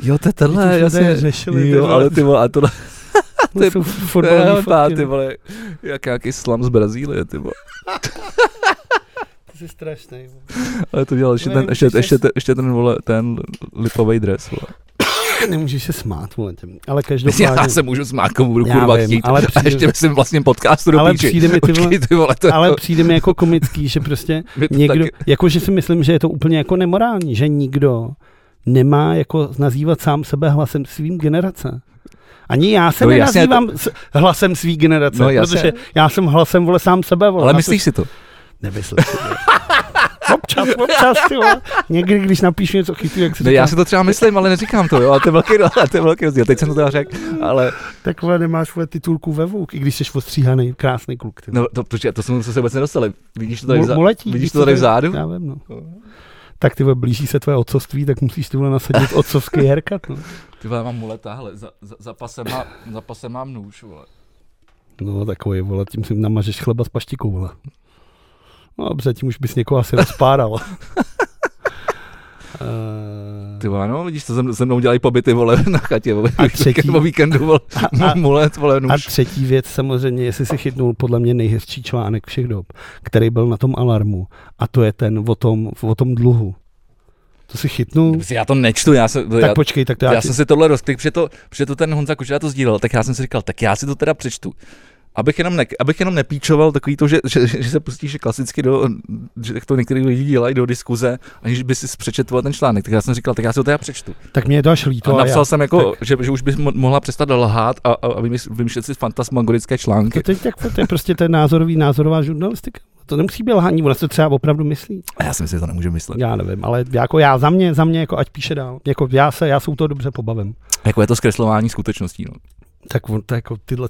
Jo, to je tenhle, jasně. Řešili, jo, ale ty vole, a tohle... To je fotbalový fotky. Ty vole, jak nějaký slam z Brazílie, ty vole. Ty jsi strašnej, vole. Ale to dělal ještě ten, vole, ten lipovej dres, vole. Nemůžeš se smát, vole, těm. Ale každopádně... Já se můžu smát, komu budu kurva chtít. A ještě myslím vlastně podcastu do píči. Ale přijde mi jako komický, že prostě někdo... Jakože si myslím, že je to úplně jako nemorální, že nikdo nemá jako nazývat sám sebe hlasem svým generace. Ani já se nenazývám hlasem svý generace, no, protože já jsem hlasem, vole, sám sebe, vole. Ale myslíš si to? Nemyslím si to. Občas, ty vole. Někdy, když napíšu něco chytí, jak si říkám. Já si to třeba myslím, ale neříkám to, jo, a to je velký rozdíl, teď jsem to teda řekl, ale... Takhle nemáš, vole, titulku ve Vogue, i když jsi ostříhaný, krásný kluk. Ty. No, to jsme se vůbec nedostali, vidíš to tady, vidíš to tady vzadu? Já vím, no. Tak ty vole, blíží se tvoje otcovství, tak musíš ty vole nasadit otcovský haircut, no. Ty vole, mám muleta, hele, za pasem mám nůž, vole. No takový, vole, tím si namažeš chleba s paštikou, vole. No dobře, tím už bys někoho asi rozpáral. Ty vole, no, vidíš, co se mnou dělají pobyty, vole, na chatě, vole, o víkendu, vole, mulet, vole, nůž. A třetí věc samozřejmě, jestli si chytnul podle mě nejhezčí článek všech dob, který byl na tom Alarmu, a to je ten o tom dluhu. To si chytnul? Já to nečtu, já jsem si tohle rozklik, protože to ten Honza Kučera to sdílel, tak já jsem si říkal, tak já si to teda přečtu. Abych jenom nepíčoval takový to, že se pustíš klasicky do, že to některý lidi dělají do diskuze, aniž by si přečetl ten článek. Tak já jsem říkal, tak já si to teda přečtu. Tak mě je to až líto. A napsal jsem jako, že už bys mohla přestat lhát a vymýšlet si fantasmagorické články. To je prostě ten názorová žurnalistika. To nemusí být lhání, ona se třeba opravdu myslí. A já si myslím, že to nemůže myslet. Já nevím, ale jako já za mě jako ať píše dál. Jako já se u toho dobře pobavím. Jako je to zkreslování skutečností, no. Tak on to jako tyhle...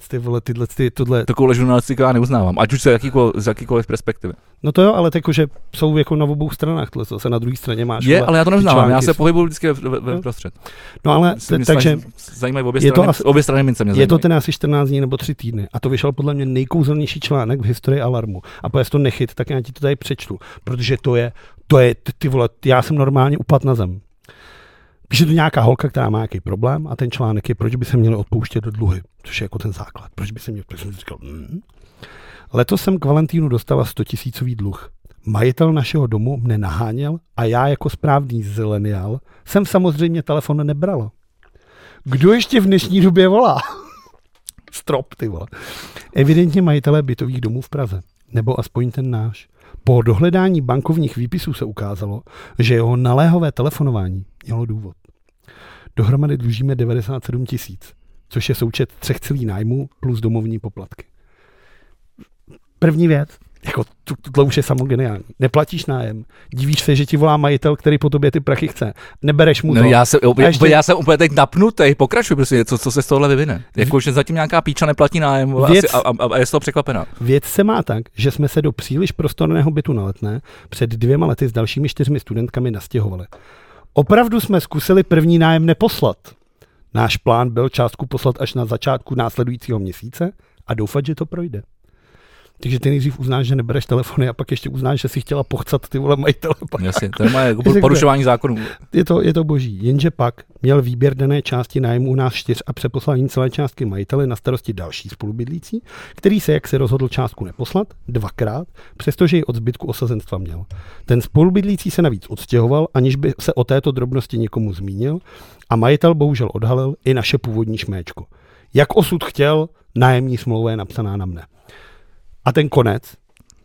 Takovouhle žurnalistiku já neuznávám, ať už se z jakýkoliv perspektivy. No to jo, ale tak že jsou jako na obou stranách, tohle se na druhé straně máš. Je, ale já to neuznávám, já se pohybuju vždycky ve prostřed. No ale takže... Zajímají obě strany mince mě zajímají. Je to ten asi 14 dní nebo 3 týdny a to vyšel podle mě nejkouzelnější článek v historii Alarmu. A pokud to nechyt, tak já ti to tady přečtu, protože to je ty vole, já jsem normálně upadl na zem. Píše to nějaká holka, která má nějaký problém a ten článek je, proč by se měli odpouštět do dluhy, což je jako ten základ. Letos jsem k Valentínu dostala 100 000 dluh. Majitel našeho domu mne naháněl a já jako správný zilenial jsem samozřejmě telefon nebrala. Kdo ještě v dnešní době volá? Strop, ty vole. Evidentně majitelé bytových domů v Praze, nebo aspoň ten náš. Po dohledání bankovních výpisů se ukázalo, že jeho naléhové telefonování mělo důvod. Dohromady dlužíme 97 000, což je součet 3 celých nájmů plus domovní poplatky. První věc, Jako tohle už je samo geniální. Neplatíš nájem, divíš se, že ti volá majitel, který po tobě ty prachy chce. Nebereš mu to. No já jsem úplně teď napnutý, pokračuj, prostě, co se z tohohle vyvine. Jako, že zatím nějaká píča neplatí nájem a je z toho překvapená. Věc se má tak, že jsme se do příliš prostorného bytu na Letné před 2 lety s dalšími 4 studentkami nastěhovali. Opravdu jsme zkusili první nájem neposlat. Náš plán byl částku poslat až na začátku následujícího měsíce a doufat, že to projde. Takže ty nejdřív uznáš, že nebereš telefony a pak ještě uznáš, že si chtěla pochcat ty vole majitele. Jasně, to je porušování zákonů. Je to boží, jenže pak měl výběr dané části nájmu u nás 4 a přeposlání celé částky majitele na starosti další spolubydlící, který se, jak se rozhodl, částku neposlat 2x, přestože ji od zbytku osazenstva měl. Ten spolubydlící se navíc odstěhoval, aniž by se o této drobnosti někomu zmínil, a majitel bohužel odhalil i naše původní šméčko. Jak osud chtěl, nájemní smlouva je napsaná na mne. A ten konec,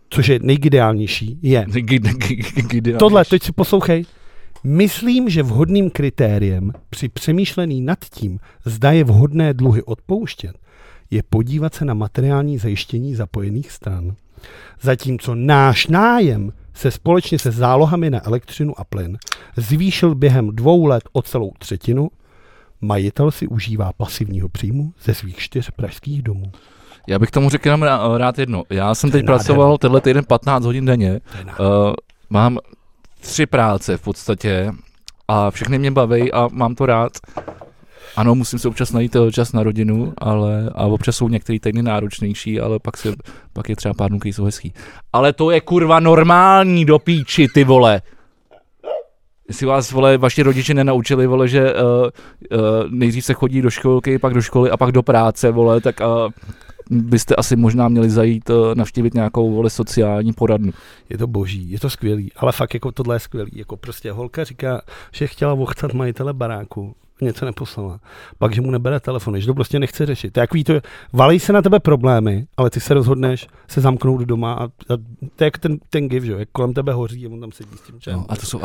což je nejideálnější, je... Tohle, teď si poslouchej. Myslím, že vhodným kritériem při přemýšlení nad tím, zda je vhodné dluhy odpouštět, je podívat se na materiální zajištění zapojených stran. Zatímco náš nájem se společně se zálohami na elektřinu a plyn zvýšil během 2 let o celou 3%, majitel si užívá pasivního příjmu ze svých 4 pražských domů. Já bych tomu řekl jenom rád jedno. Já jsem teď pracoval tenhle týden 15 hodin denně. Mám 3 práce v podstatě a všechny mě baví a mám to rád. Ano, musím si občas najít čas na rodinu, a občas jsou některé týdny náročnější, ale pak je třeba pár dnů, který jsou hezký. Ale to je kurva normální do píči, ty vole. Jestli vás, vole, vaši rodiče nenaučili, vole, že nejdřív se chodí do školky, pak do školy a pak do práce, vole, tak... byste asi možná měli zajít navštívit nějakou, vole, sociální poradnu. Je to boží, je to skvělý, ale fakt jako tohle je skvělý. Jako prostě holka říká, že chtěla ochcat majitele baráku, něco neposlala. Pak, že mu nebere telefon, že to prostě nechce řešit. Tak ví to, valí se na tebe problémy, ale ty se rozhodneš se zamknout doma a to je jak ten gif, že jak kolem tebe hoří a on tam sedí s tím čem. No, a to jsou,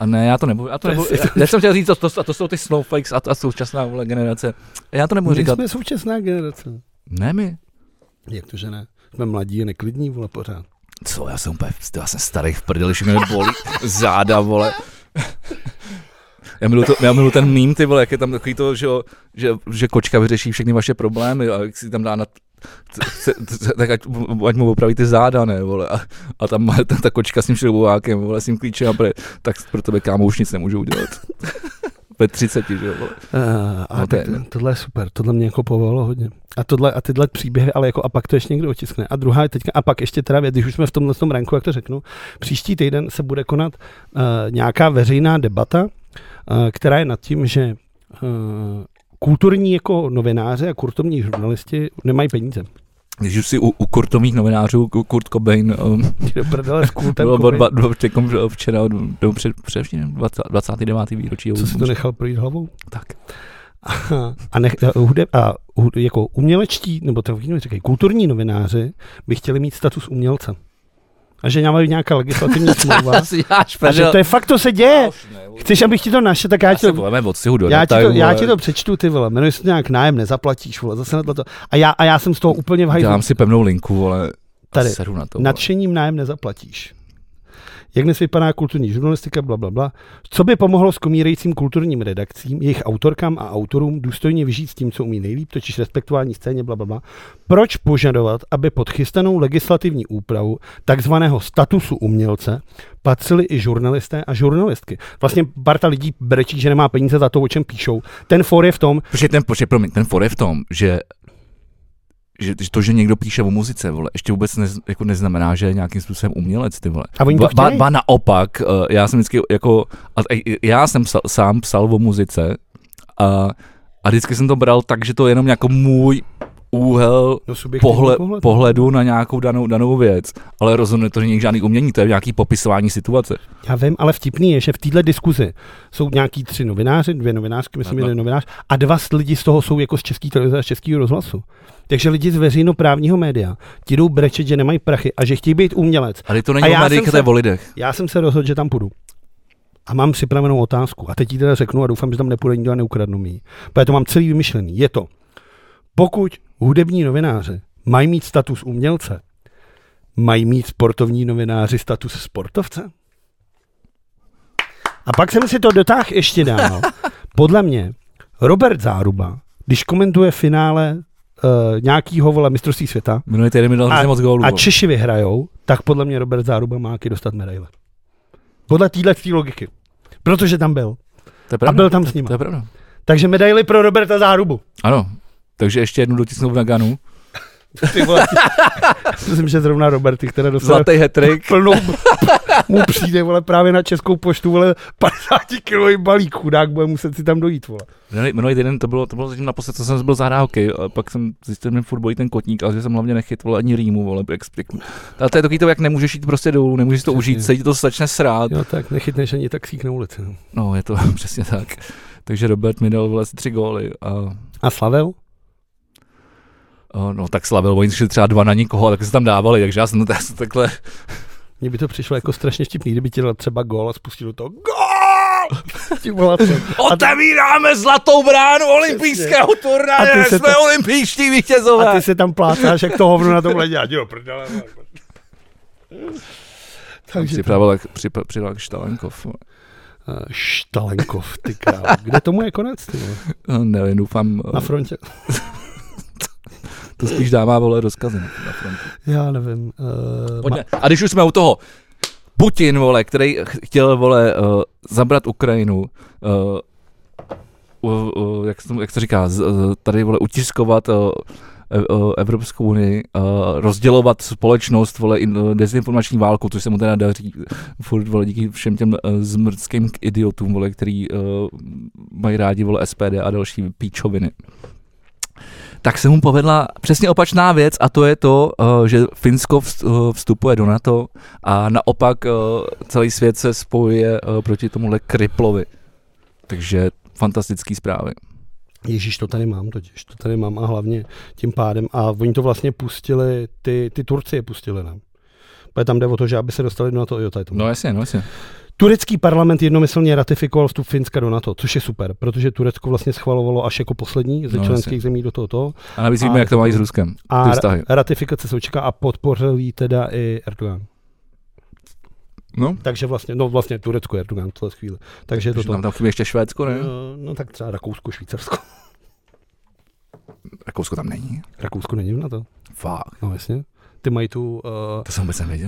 a ne, já to nebudu, a to nebudu, já jsem chtěl říct, to jsou ty snowflakes a současná, vole, generace. Já to nebudu říkat. My jsme současná generace. Ne my. Jak to, že ne? Jsme mladí a neklidní, vole, pořád. Co, já jsem úplně, já jsem starý v prdeli, že mě bolí záda, vole. Já miluji ten mím, ty vole, jak je tam takový to, že kočka vyřeší všechny vaše problémy a jak si tam dá na... tak ať mu opraví ty záda, ne, vole. A tam má ta kočka s tím šroubovákem, vole, s tím klíčem a tak pro tebe, kámo, už nic nemůžu udělat. Ve 30, že jo, vole. Tohle je super, tohle mě jako povalo hodně. A tyhle příběhy, ale jako a pak to ještě někdo otiskne. A druhá je teďka, a pak ještě teda, když už jsme v tomhle tom ranku, jak to řeknu, příští týden se bude konat nějaká veřejná debata, která je nad tím, že kulturní jako novináři a kulturní žurnalisti nemají peníze. Když už si u kurtových novinářů Kurt Cobain bylo včera především 29. výročí. Co si to nechal projít hlavou? Tak. Jako umělečtí, nebo říkají, kulturní novináři by chtěli mít status umělce. A že mají nějaká legislativní smlouva. A že to je fakt, to se děje. Chceš, abych ti to našel, tak já ti to přečtu, ty vole. Jmenuje se to nějak nájem, nezaplatíš, vole, zase na to. A já jsem z toho úplně v hajdu. Dám si pevnou linku, vole, tady, seru na to. Nadšením nájem nezaplatíš. Jak dnes vypadá kulturní žurnalistika, blablabla. Co by pomohlo skomírajícím kulturním redakcím, jejich autorkám a autorům důstojně vyžít s tím, co umí nejlíp, totiž respektování scéně, blablabla. Proč požadovat, aby pod chystanou legislativní úpravu takzvaného statusu umělce patřili i žurnalisté a žurnalistky? Vlastně parta lidí brečí, že nemá peníze za to, o čem píšou. Ten for je v tom... Ten for je v tom, že to, že někdo píše o muzice, vole, ještě vůbec jako neznamená, že je nějakým způsobem umělec, ty vole. A oni to chtějí? Ba naopak, já jsem vždycky jako, já jsem sám psal o muzice a vždycky jsem to bral tak, že to je jenom jako můj úhel pohledu na nějakou danou věc, ale rozhodně to není žádný umění, to je nějaký popisování situace. Já vím, ale vtipný je, že v téhle diskuzi jsou nějaký 3 novináři, 2 novinářky, myslím, 1 novinář a 2 lidi z toho jsou jako z České televize a z Českého rozhlasu. Takže lidi z veřejnoprávního média ti jdou brečet, že nemají prachy a že chtějí být umělec. Ale to není o médiích, to je o lidech. Já jsem se rozhodl, že tam půjdu. A mám připravenou otázku. A teď ti teda řeknu a doufám, že tam nepůjde nikdo a neukradnu mi ji. Protože to mám celý vymyšlený. Je to. Pokud hudební novináři mají mít status umělce, mají mít sportovní novináři status sportovce? A pak jsem si to dotáhl ještě dál. Podle mě Robert Záruba, když komentuje finále nějakýho mistrovství světa a Češi vyhrajou, tak podle mě Robert Záruba má jaký dostat medaile. Podle této logiky. Protože tam byl. A byl tam s nima. To je pravda. Takže medaily pro Roberta Zárubu. Ano. Takže ještě jednu dotisnout na Ganu. Myslím, že zrovna Roberty, které dostane zlatý hat-trick. Plnou, mu přijde právě na Českou poštu 50 kg balík, chudák, bude muset si tam dojít. Minulý týden to bylo zatím naposled, co jsem byl zahrát hokej, a pak jsem zjistil, že mi furt bolí ten kotník, ale že jsem hlavně nechyt ani rýmu, ale to je takový to, jak nemůžeš jít prostě dolů, nemůžeš to užít, se ti to začne srát. Jo, tak nechytneš ani taxík na ulici. No, je to přesně tak. Takže Robert mi dal 3 góly. A slavil? No tak slavil, oni šli třeba 2 na nikoho, tak se tam dávali, takže já jsem no, takhle... Mně by to přišlo jako strašně vtipný, kdyby ti dal třeba gól a spustil do toho gól! Otevíráme zlatou bránu olympijského turnaje, jsme olympijští vítězové! A ty se tam plácáš, jak to hovno na tom leďá, dělo, prdele. Přidal Štálenkov. Štálenkov, ty král. Kde tomu je konec? Nevím, doufám... Na frontě. To spíš dává vole rozkazy na frontu. Já nevím. A když už jsme u toho, Putin, vole, který chtěl, vole, zabrat Ukrajinu, jak se říká, tady, vole, utiskovat Evropskou unii, rozdělovat společnost, vole, dezinformační válku, což se mu teda daří furt, vole, díky všem těm zmrdským idiotům, vole, který mají rádi, vole, SPD a další píčoviny. Tak se mu povedla přesně opačná věc a to je to, že Finsko vstupuje do NATO a naopak celý svět se spojuje proti tomuhle kriplovi. Takže fantastický zprávy. Ježíš, to tady mám a hlavně tím pádem. A oni to vlastně pustili, ty Turci je pustili nám. Protože tam jde o to, že aby se dostali do NATO, jo, tady to. No jasně. Turecký parlament jednomyslně ratifikoval vstup Finska do NATO, což je super, protože Turecko vlastně schvalovalo až jako poslední ze členských zemí do tohoto. A navíc víme, jak to mají s Ruskem. A ratifikace se očeká a podpořil ji teda i Erdogan. No. Takže vlastně Turecko je Erdogan v celé chvíli. Takže to tam chybí ještě Švédsko, ne? No tak třeba Rakousko, Švýcarsko. Rakousko tam není. Rakousko není v NATO. Fakt. No jasně. Ty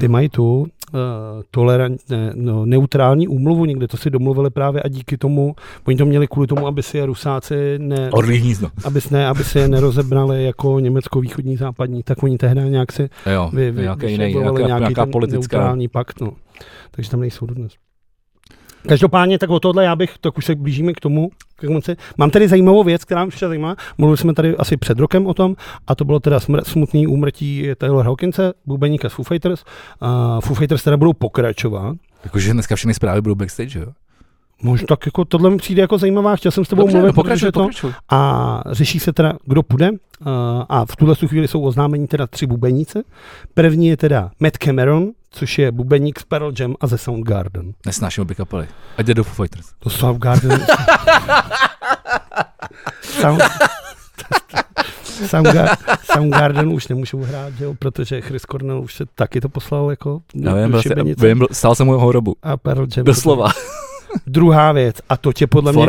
mají tu, neutrální úmluvu někde, to si domluvili právě a díky tomu, oni to měli kvůli tomu, aby si je Rusáci aby si je nerozebrali jako Německo východní západní, tak oni tehdy nějak si nějaká politická neutrální pakt, no. Takže tam nejsou dodnes. Každopádně tak o tohle tak už se blížíme k tomu. Mám tady zajímavou věc, která mě ještě zajímá. Mluvili jsme tady asi před rokem o tom a to bylo teda smutný úmrtí Taylora Hawkinse, bubeníka z Foo Fighters. Foo Fighters teda budou pokračovat. Jakože dneska všechny zprávy budou backstage, jo? Možná tak jako tohle mi přijde jako zajímavá, chtěl jsem s tebou mluvit. Pokračuj. A řeší se teda, kdo půjde a v tuhle chvíli jsou oznámení teda 3 bubenice. První je teda Matt Cameron, což je bubeník z Pearl Jam a ze Soundgarden. Nesnáším obě kapely. A jde do Foo Fighters. Do Soundgarden. Soundgarden už nemůžu hrát, jo, protože Chris Cornell už se taky to poslal jako do šibenice. Stál jsem jeho hrobu. A Pearl Jam. Doslova. Druhá věc, a to tě podle mě...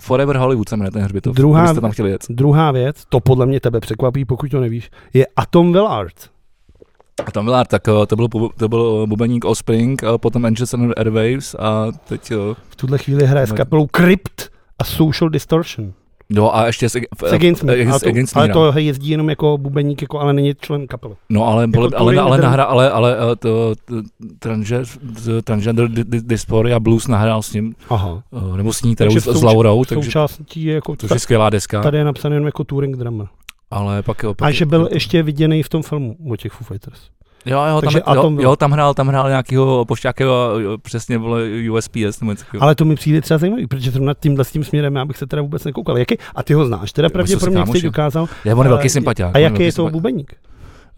Forever Hollywood se jmenuje ten hřbitov, kdybyste tam chtěli jet. Druhá věc, to podle mě tebe překvapí, pokud to nevíš, je Atom Willard. Atom Willard, tak to byl bubeník Offspring, potom Angels and Airwaves a teď... V tuhle chvíli hraje s kapelou Crypt a Social Distortion. No a ještě Against Me, ale to jezdí jenom jako bubeník, jako, ale není člen kapely. No ale transgender dysphoria blues nahrál s ním, nebo s ní, teda už s Laurou. Takže součástí je jako, to je skvělá deska. Tady je napsaný jenom jako touring drama. Ale pak jo. A že byl ještě viděný v tom filmu o těch Foo Fighters. Jo, tam hrál nějakýho pošťákého, přesně vole USPS. Ale to mi přijde třeba zajímavý, protože zrovna tímhle s tím směrem já bych se teda vůbec nekoukal. Jaký? A ty ho znáš, teda pravděpodobně jsi teď ukázal. Já on je velký sympatiák. A jaký je to bubeník?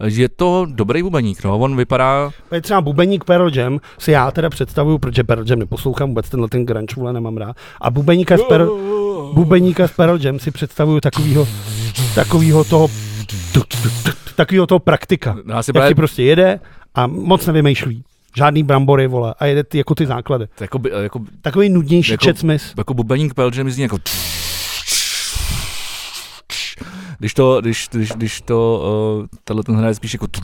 Je to dobrý bubeník, no, on vypadá... Je třeba bubeník Pearl Jam, si já teda představuju, protože Pearl Jam neposlouchám vůbec, tenhle ten grunge, vole, nemám rád. A bubeníka z Pearl Jam si představuju takovýho toho... takovýho toho praktika. Jak ti prostě jede a moc nevymýšlí. Žádný brambory, vole, a jede ty, jako ty základy. Jako, takový nudnější jako, čecmys. Jako bubeník pelčem jezdí jako... Když to tato ten hraje spíš jako... Tak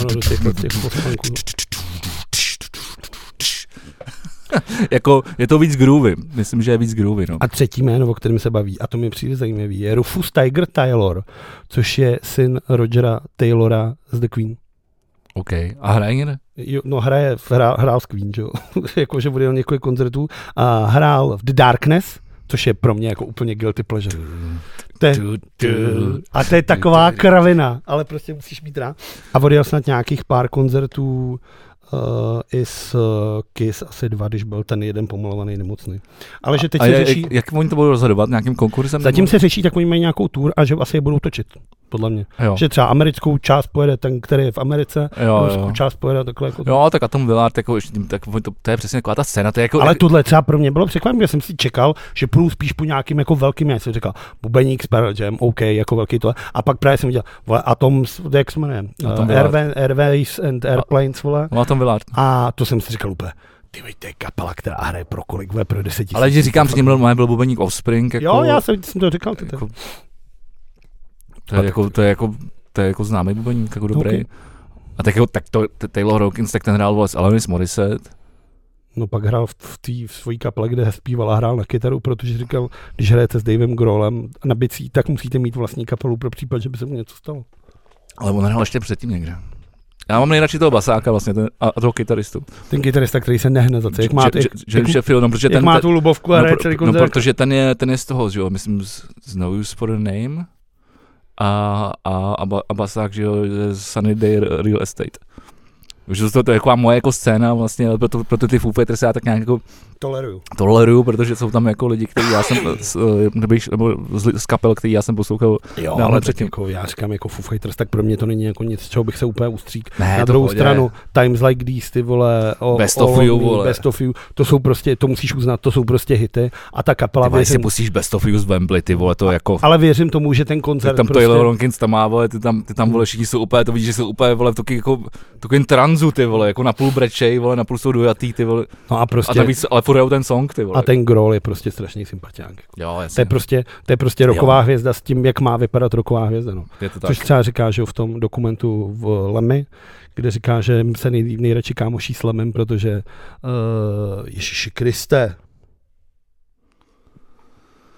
ono do těch postanků. Jako, je to víc groovy. Myslím, že je víc groovy, no. A třetí jméno, o kterém se baví, a to mi přijde zajímavý, je Rufus Tiger Taylor, což je syn Rogera Taylora z The Queen. OK. A hraje někde? No hrál z Queen, jo. Jakože bude jen několik koncertů. A hrál v The Darkness, což je pro mě jako úplně guilty pleasure. A to je taková kravina, ale prostě musíš být rád. A odjel snad nějakých pár koncertů i s Kiss asi dva, když byl ten jeden pomalovaný nemocný. Ale že teď se řeší... Jak oni to budou rozhodovat? Nějakým konkursem? Zatím se řeší, tak oni mají nějakou tour a že asi je budou točit, podle mě. Jo. Že třeba americkou část pojede ten, který je v Americe, ruskou část pojede takhle. Jako... Jo, tak a tomu Willard, jako, to je přesně taková ta scéna. To je jako... Ale tohle třeba pro mě bylo překvapivé, já jsem si čekal, že půjdu spíš po nějakým jako velkým, já jsem říkal, bubeník s Pearl Jam, OK, jako velký tohle. A pak právě jsem viděl, vole, Atom, jak se jmenuje, Airways and Airplanes, vole. A to jsem si říkal úplně, ty veď, to je kapela, která hraje pro kolik, bude pro 10 000. Ale když říkám, že byl bubeník Offspring. Jako, jo, já jsem to říkal. Jako, to je jako známý bubeník, jako dobrý. Okay. A tak jako Taylor Hawkins, tak ten hrál s Alanis Morissette. No pak hrál v svojí kapele, kde zpíval a hrál na kytaru, protože říkal, když hrajete s Davem Grohlem na bicí, tak musíte mít vlastní kapelu pro případ, že by se mu něco stalo. Ale on hrál ještě předtím někde. Já mám nejradši toho basáka vlastně a toho kytaristu. Ten kytarista, který se nehne za cek. Jak má tu Lubovku a hraje celý koncert. No protože ten je z toho, že jo, myslím z No Use for a Name a basák, že jo, Sunny Day Real Estate. Že to je jako moje jako scéna vlastně, ale proto ty Foo Fighters já tak nějak jako toleruju, protože jsou tam jako lidi, kteří já jsem nebo z kapel, který já jsem poslouchal. Jo, ale předtím jako, já říkám jako Foo Fighters, tak pro mě to není jako nic, čeho bych se úplně ustřík. Ne, na druhou stranu Times Like These, ty vole, Best of You, to jsou prostě, to musíš uznat, to jsou prostě hity a ta kapela věřím. Si pustíš Best of You z Wembley, ty vole, to jako. Ale věřím tomu, že ten koncert tam Taylor Hawkins tam má, vole, ty tam vole všichni jsou úplně, to vidíš, že jsou úplně, vole, takový transu, ty vole, jako na půl brečej, vole, na půl jsou dojatý, ty vole. No a prostě ten song, ty vole. A ten Grohl je prostě strašný sympatiák. Jo, jasně. To je prostě rocková hvězda s tím, jak má vypadat rocková hvězda. No. Což třeba říká, že v tom dokumentu v Lemmy, kde říká, že se nejradši kámoší s Lemmym, protože Ježiši Kriste.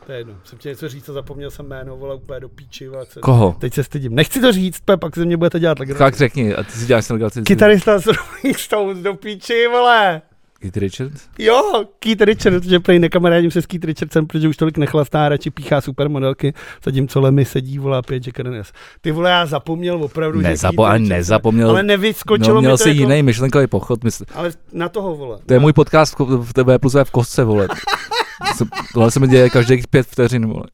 To je jedno. Jsem chtěl něco říct a zapomněl jsem jméno, vole, úplně do píči. Koho? Teď se stydím. Nechci to říct, pak ze mě budete dělat legraci. Tak řekni, a ty si děláš legraci. Kytarista z Rolling Stones do píči, vole. Keith Richards? Jo, Keith Richards, že prej nekamarádím se s Keith Richardsem, protože už tolik nechlastá, radši píchá supermodelky, zatímco Lemmy sedí, volá pět Jack Daniels. Ty vole, já zapomněl opravdu, nezapomněl. Ale nevyskočilo mi to. Měl si jako... jiný myšlenkový pochod. Ale na toho, vole. To je můj podcast v TV plus v kostce, vole. Tohle se mi děje každých 5 vteřin, vole.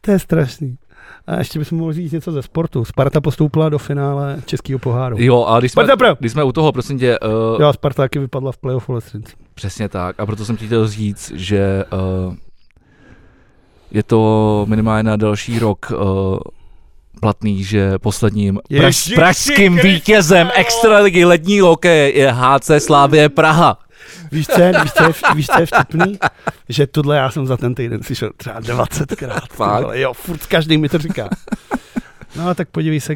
To je strašný. A ještě bychom mohli říct něco ze sportu. Sparta postoupila do finále českého poháru. Jo, a když jsme u toho, prosím tě... Jo, Sparta taky vypadla v play-offu Lestřinci. Přesně tak. A proto jsem chtěl říct, že je to minimálně na další rok platný, že posledním pražským vítězem extraligy lední hokeje je HC Slavia Praha. Víš, co je vtipný? Že tohle já jsem za ten týden slyšel třeba 20krát. Ale jo, furt každý mi to říká. No a tak podívej se,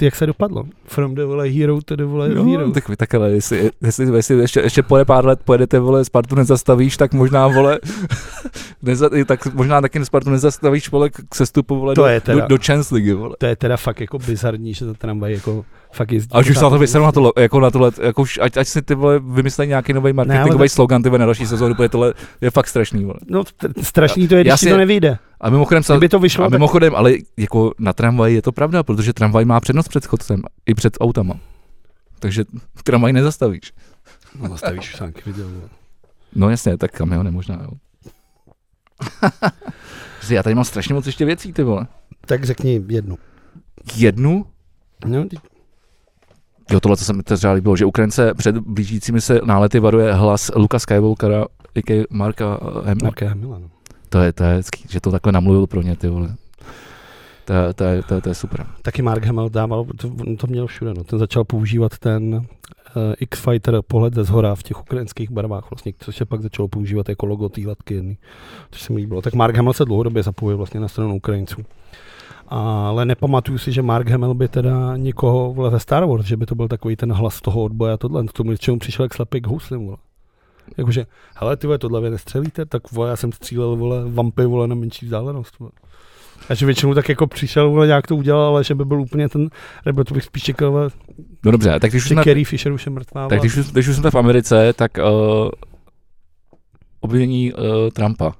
jak se dopadlo. From the vole hero to the vole hero. Tak takhle, jestli ještě půjde pár let, pojedete, vole, Spartu nezastavíš, tak možná, vole, tak možná taky Spartu nezastavíš, vole, k sestupu, vole, do Chance League, vole. To je teda fakt jako bizarní, že ta tramvaj jako fakt jezdí. Až už se na to vysadnou na tohle, ať si ty, vole, vymyslej nějaký nový marketingový slogan, ty, na další sezónu, protože tohle je fakt strašný, vole. No strašný to je, když si to nevyjde. A mimochodem, ale jako na tramvaji je to pravda, protože tramvaj má přednost před chodcem i před autama. Takže tramvaj nezastavíš. No, zastavíš sánky, viděl. No jasně, tak kamiony možná, jo. Já tady mám strašně moc ještě věcí, ty vole. Tak řekni jednu. Jednu? No, jo, tohle, co se mi třeba líbilo, že Ukrajince před blížícími se nálety varuje hlas Lukas Kajvoukara, a.k.a. Marka Hamilla. To je hezký, že to takhle namluvil pro ně, ty vole. To je super. Taky Mark Hamill dával, to měl všude, no. Ten začal používat ten X-Fighter pohled ze zhora v těch ukrajinských barvách, vlastně, což se pak začalo používat jako logo té latky jedný, což se mi líbilo. Tak Mark Hamill se dlouhodobě zapojil vlastně na stranu Ukrajinců. Ale nepamatuju si, že Mark Hamill by teda nikoho vle ve Star Wars, že by to byl takový ten hlas toho odboje a tohle, k tomu, čemu přišel jak slepý k houslim, vole. Jakože, hele ty vole, tohle vy nestřelíte, tak vole, já jsem střílel, vole, vampy, vole, na menší vzdálenost, vole. A že většinou tak jako přišel, vole, nějak to udělal, ale že by byl úplně ten, nebo to bych spíš čekal, vole. No dobře, tak když už Carrie Fisher už je mrtvá, tak když už jsme v Americe, tak obvinění Trumpa.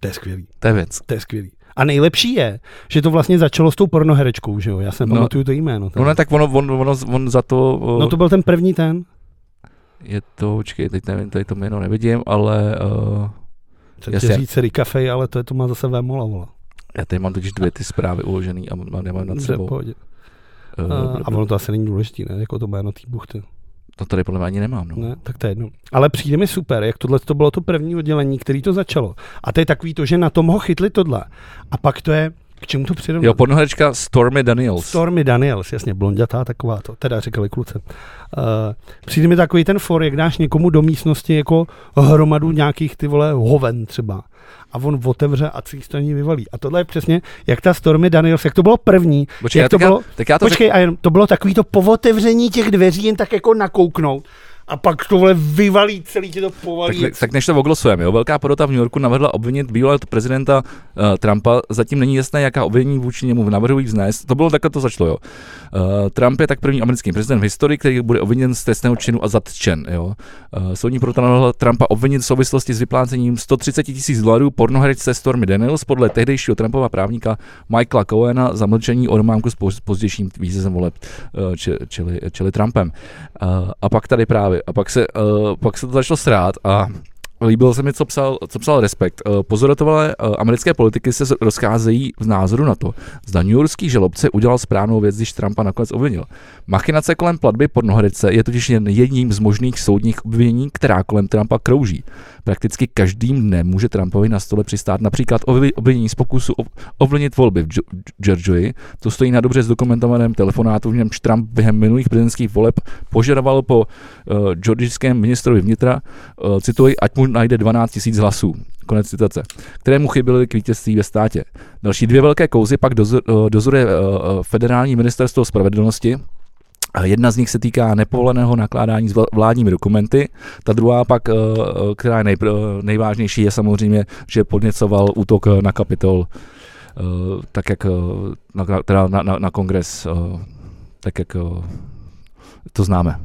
To je skvělý. To je věc. To je skvělý. A nejlepší je, že to vlastně začalo s tou pornoherečkou, že jo? Já se nepamatuju to jméno. Tady. No ne, tak on za to... No to byl ten první ten. Je to, očkej, teď nevím, tady to jméno nevidím, ale... Chce tě říct Rika Fej, ale to má zase Vémola, vola. Já tady mám totiž dvě ty zprávy uložený a nemám nad sebou. A ono to asi není důležitý, ne? Jako to jméno té buchty. To tady podle mě ani nemám. No. Ne, tak to je jedno. Ale přijde mi super, jak tohle to bylo to první oddělení, který to začalo. A to je takový to, že na tom ho chytli tohle. A pak to je, k čemu to přirovnat? Jo, pornoherečka Stormy Daniels. Stormy Daniels, jasně, blondětá taková to, teda říkali kluce. Přijde mi takový ten for, jak dáš někomu do místnosti jako hromadu nějakých ty vole hoven třeba. A on otevře a celý straně vyvalí. A tohle je přesně, jak ta Stormy Daniels, jak to bylo první. Počkej, jak to bylo, to bylo takový to povotevření těch dveří, jen tak jako nakouknout. A pak tohle vyvalí, celý tě to povalí. Tak než to oglosujeme, jo. Velká porota v New Yorku navrhla obvinit bývalého prezidenta Trumpa. Zatím není jasné, jaká obvinění vůči němu navrhují vznést. To bylo takhle, to začalo, jo. Trump je tak první americký prezident v historii, který bude obviněn z trestného činu a zatčen, jo. Soudní porota navrhla Trumpa obvinit v souvislosti s vyplácením $130,000 pornoherečce Stormy Daniels podle tehdejšího Trumpova právníka Michaela Cohena za mlčení o románku s pozdějším vítězem voleb, čili Trumpem. A pak tady právě a pak se to začalo srát a líbilo se mi, co psal Respekt. Pozorovatelé americké politiky se rozcházejí v názoru na to, zda newyorský žalobce udělal správnou věc, když Trumpa nakonec obvinil. Machinace kolem platby pornoherečce je totiž jen jedním z možných soudních obvinění, která kolem Trumpa krouží. Prakticky každým dnem může Trumpovi na stole přistát například obvinění z pokusu ovlivnit volby v Georgii. To stojí na dobře zdokumentovaném telefonátu, v němž Trump během minulých prezidentských voleb požadoval po georgickém ministrovi vnitra, cituji, ať mu najde 12,000 hlasů, konec citace, kterému chyběly k vítězství ve státě. Další dvě velké kauzy pak dozoruje federální ministerstvo spravedlnosti. Jedna z nich se týká nepovoleného nakládání s vládními dokumenty, ta druhá pak, která je nejvážnější, je samozřejmě, že podněcoval útok na Kapitol, tak jak na kongres, tak jak to známe.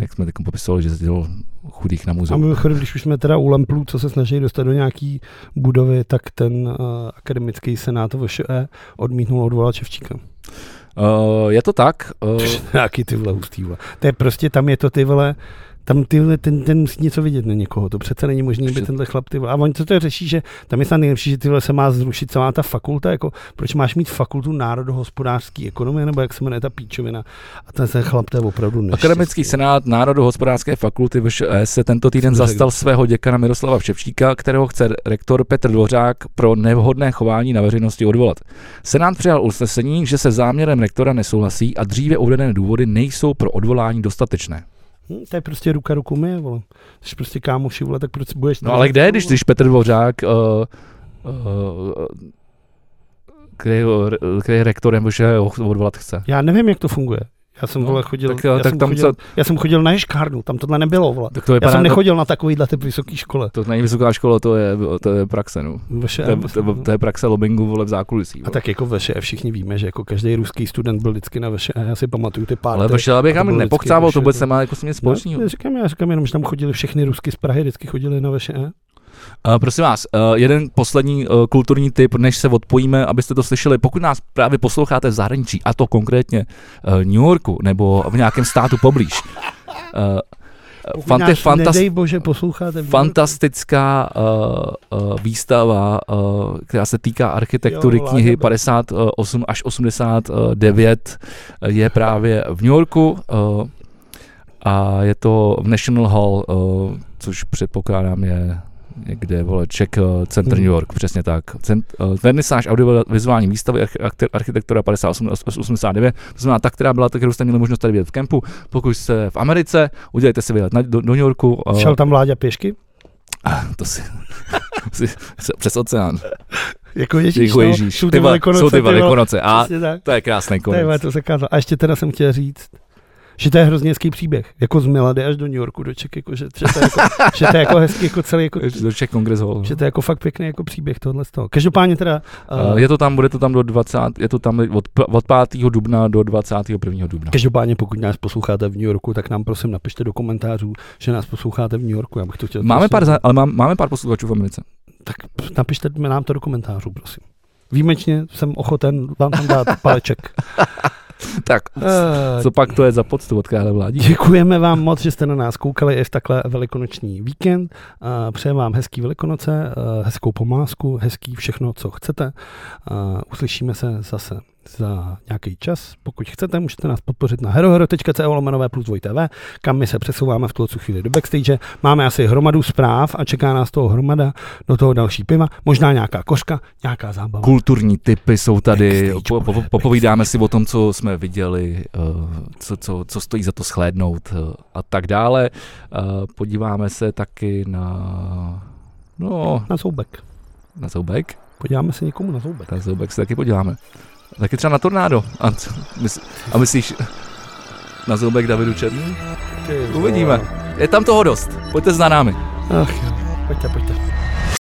Jak jsme takom popisovali, že se dělal chudých na muzeum. A mimochodem, když už jsme teda u Lemplů, co se snaží dostat do nějaký budovy, tak ten akademický senát VŠE odmítnul odvolat Ševčíka. Je to tak? Nějaký tyhle hustý. To je prostě, tam je to tyhle, tam tyhle, ten musí něco vidět na někoho, to přece není možný, aby tenhle chlap tyhle. A oni co to řeší, že tam je snad nejlepší, že tyhle se má zrušit celá ta fakulta, jako proč máš mít fakultu národohospodářský ekonomie, nebo jak se jmenuje ta píčovina. A ten chlap to je opravdu neštěstný. Akademický senát národohospodářské fakulty VŠE se tento týden zastal svého děkana Miroslava Ševčíka, kterého chce rektor Petr Dvořák pro nevhodné chování na veřejnosti odvolat. Senát přijal usnesení, že se záměrem rektora nesouhlasí a dříve uvedené důvody nejsou pro odvolání dostatečné. To je prostě ruka ruku myje, vole. Když prostě kámoši, vole, tak proč budeš... No ale kde, když Petr Dvořák, který je rektorem, že ho odvolat chce? Já nevím, jak to funguje. Já jsem, vole, chodil, já jsem chodil na Ješkárnu, tam tohle nebylo, vole. To já jsem nechodil na takovýhle typ vysoké škole. To není vysoká škola, to je praxe, no. To je praxe lobbingu, vole, v zákulisí. Vole. A tak jako VŠE všichni víme, že jako každý ruský student byl vždycky na VŠE, já si pamatuju ty párty. Ale VŠE bych tam nepokcával, to vůbec nemá jako s tím nic společného. Já říkám jenom, že tam chodili všichni Rusky z Prahy, vždycky chodili na VŠE. Prosím vás, jeden poslední kulturní tip, než se odpojíme, abyste to slyšeli. Pokud nás právě posloucháte v zahraničí, a to konkrétně New Yorku nebo v nějakém státu poblíž, nedej bože, posloucháte fantastická výstava, která se týká architektury, knihy 58 až 89 je právě v New Yorku. A je to v National Hall, což předpokládám je někde, vole, Czech Center New York, přesně tak. Vernisáž audiovizuální výstavy architektura 58-89, to znamená ta, která byla, kterou jste měli možnost tady vidět v kempu. Pokud jste v Americe, udělejte si výlet do New Yorku. Šel tam Vláďa pěšky? To si... přes oceán. Jako Ježíš, no, jsou ty Velikonoce. A to je krásný konec. To se kázal. A ještě teda jsem chtěl říct, že to je hrozně hezký příběh. Jako z Milady až do New Yorku, do Čech, jako, že to je jako hezký, jako celý, jako, do Czech Congress Hall. Že to je jako fakt pěkný jako příběh tohle z toho. Každopádně teda... je to tam, bude to tam do 20, je to tam od 5. dubna do 21. dubna. Každopádně pokud nás posloucháte v New Yorku, tak nám prosím napište do komentářů, že nás posloucháte v New Yorku. Já bych to chtěl máme pár posluchačů v Americe. Tak napište nám to do komentářů, prosím. Výjimečně jsem ochoten vám tam dát paleček. Tak, co pak to je za poctu od krále Vládi? Děkujeme vám moc, že jste na nás koukali i v takhle velikonoční víkend. Přejeme vám hezký Velikonoce, hezkou pomlázku, hezký všechno, co chcete. Uslyšíme se zase za nějaký čas. Pokud chcete, můžete nás podpořit na herohero.co/+2tv, kam my se přesouváme v tuto chvíli do backstage. Máme asi hromadu zpráv a čeká nás toho hromada, do toho další piva, možná nějaká koška, nějaká zábava. Kulturní tipy jsou tady, popovídáme si o tom, co jsme viděli, co stojí za to shlédnout a tak dále. Podíváme se taky na zoubek. Na zoubek? Podíváme se někomu na zoubek. Na zoubek se taky podíváme. Taky třeba na tornádo. A myslíš na zoubek Davidu Černý? Uvidíme. Je tam toho dost. Pojďte za námi. Pojďte.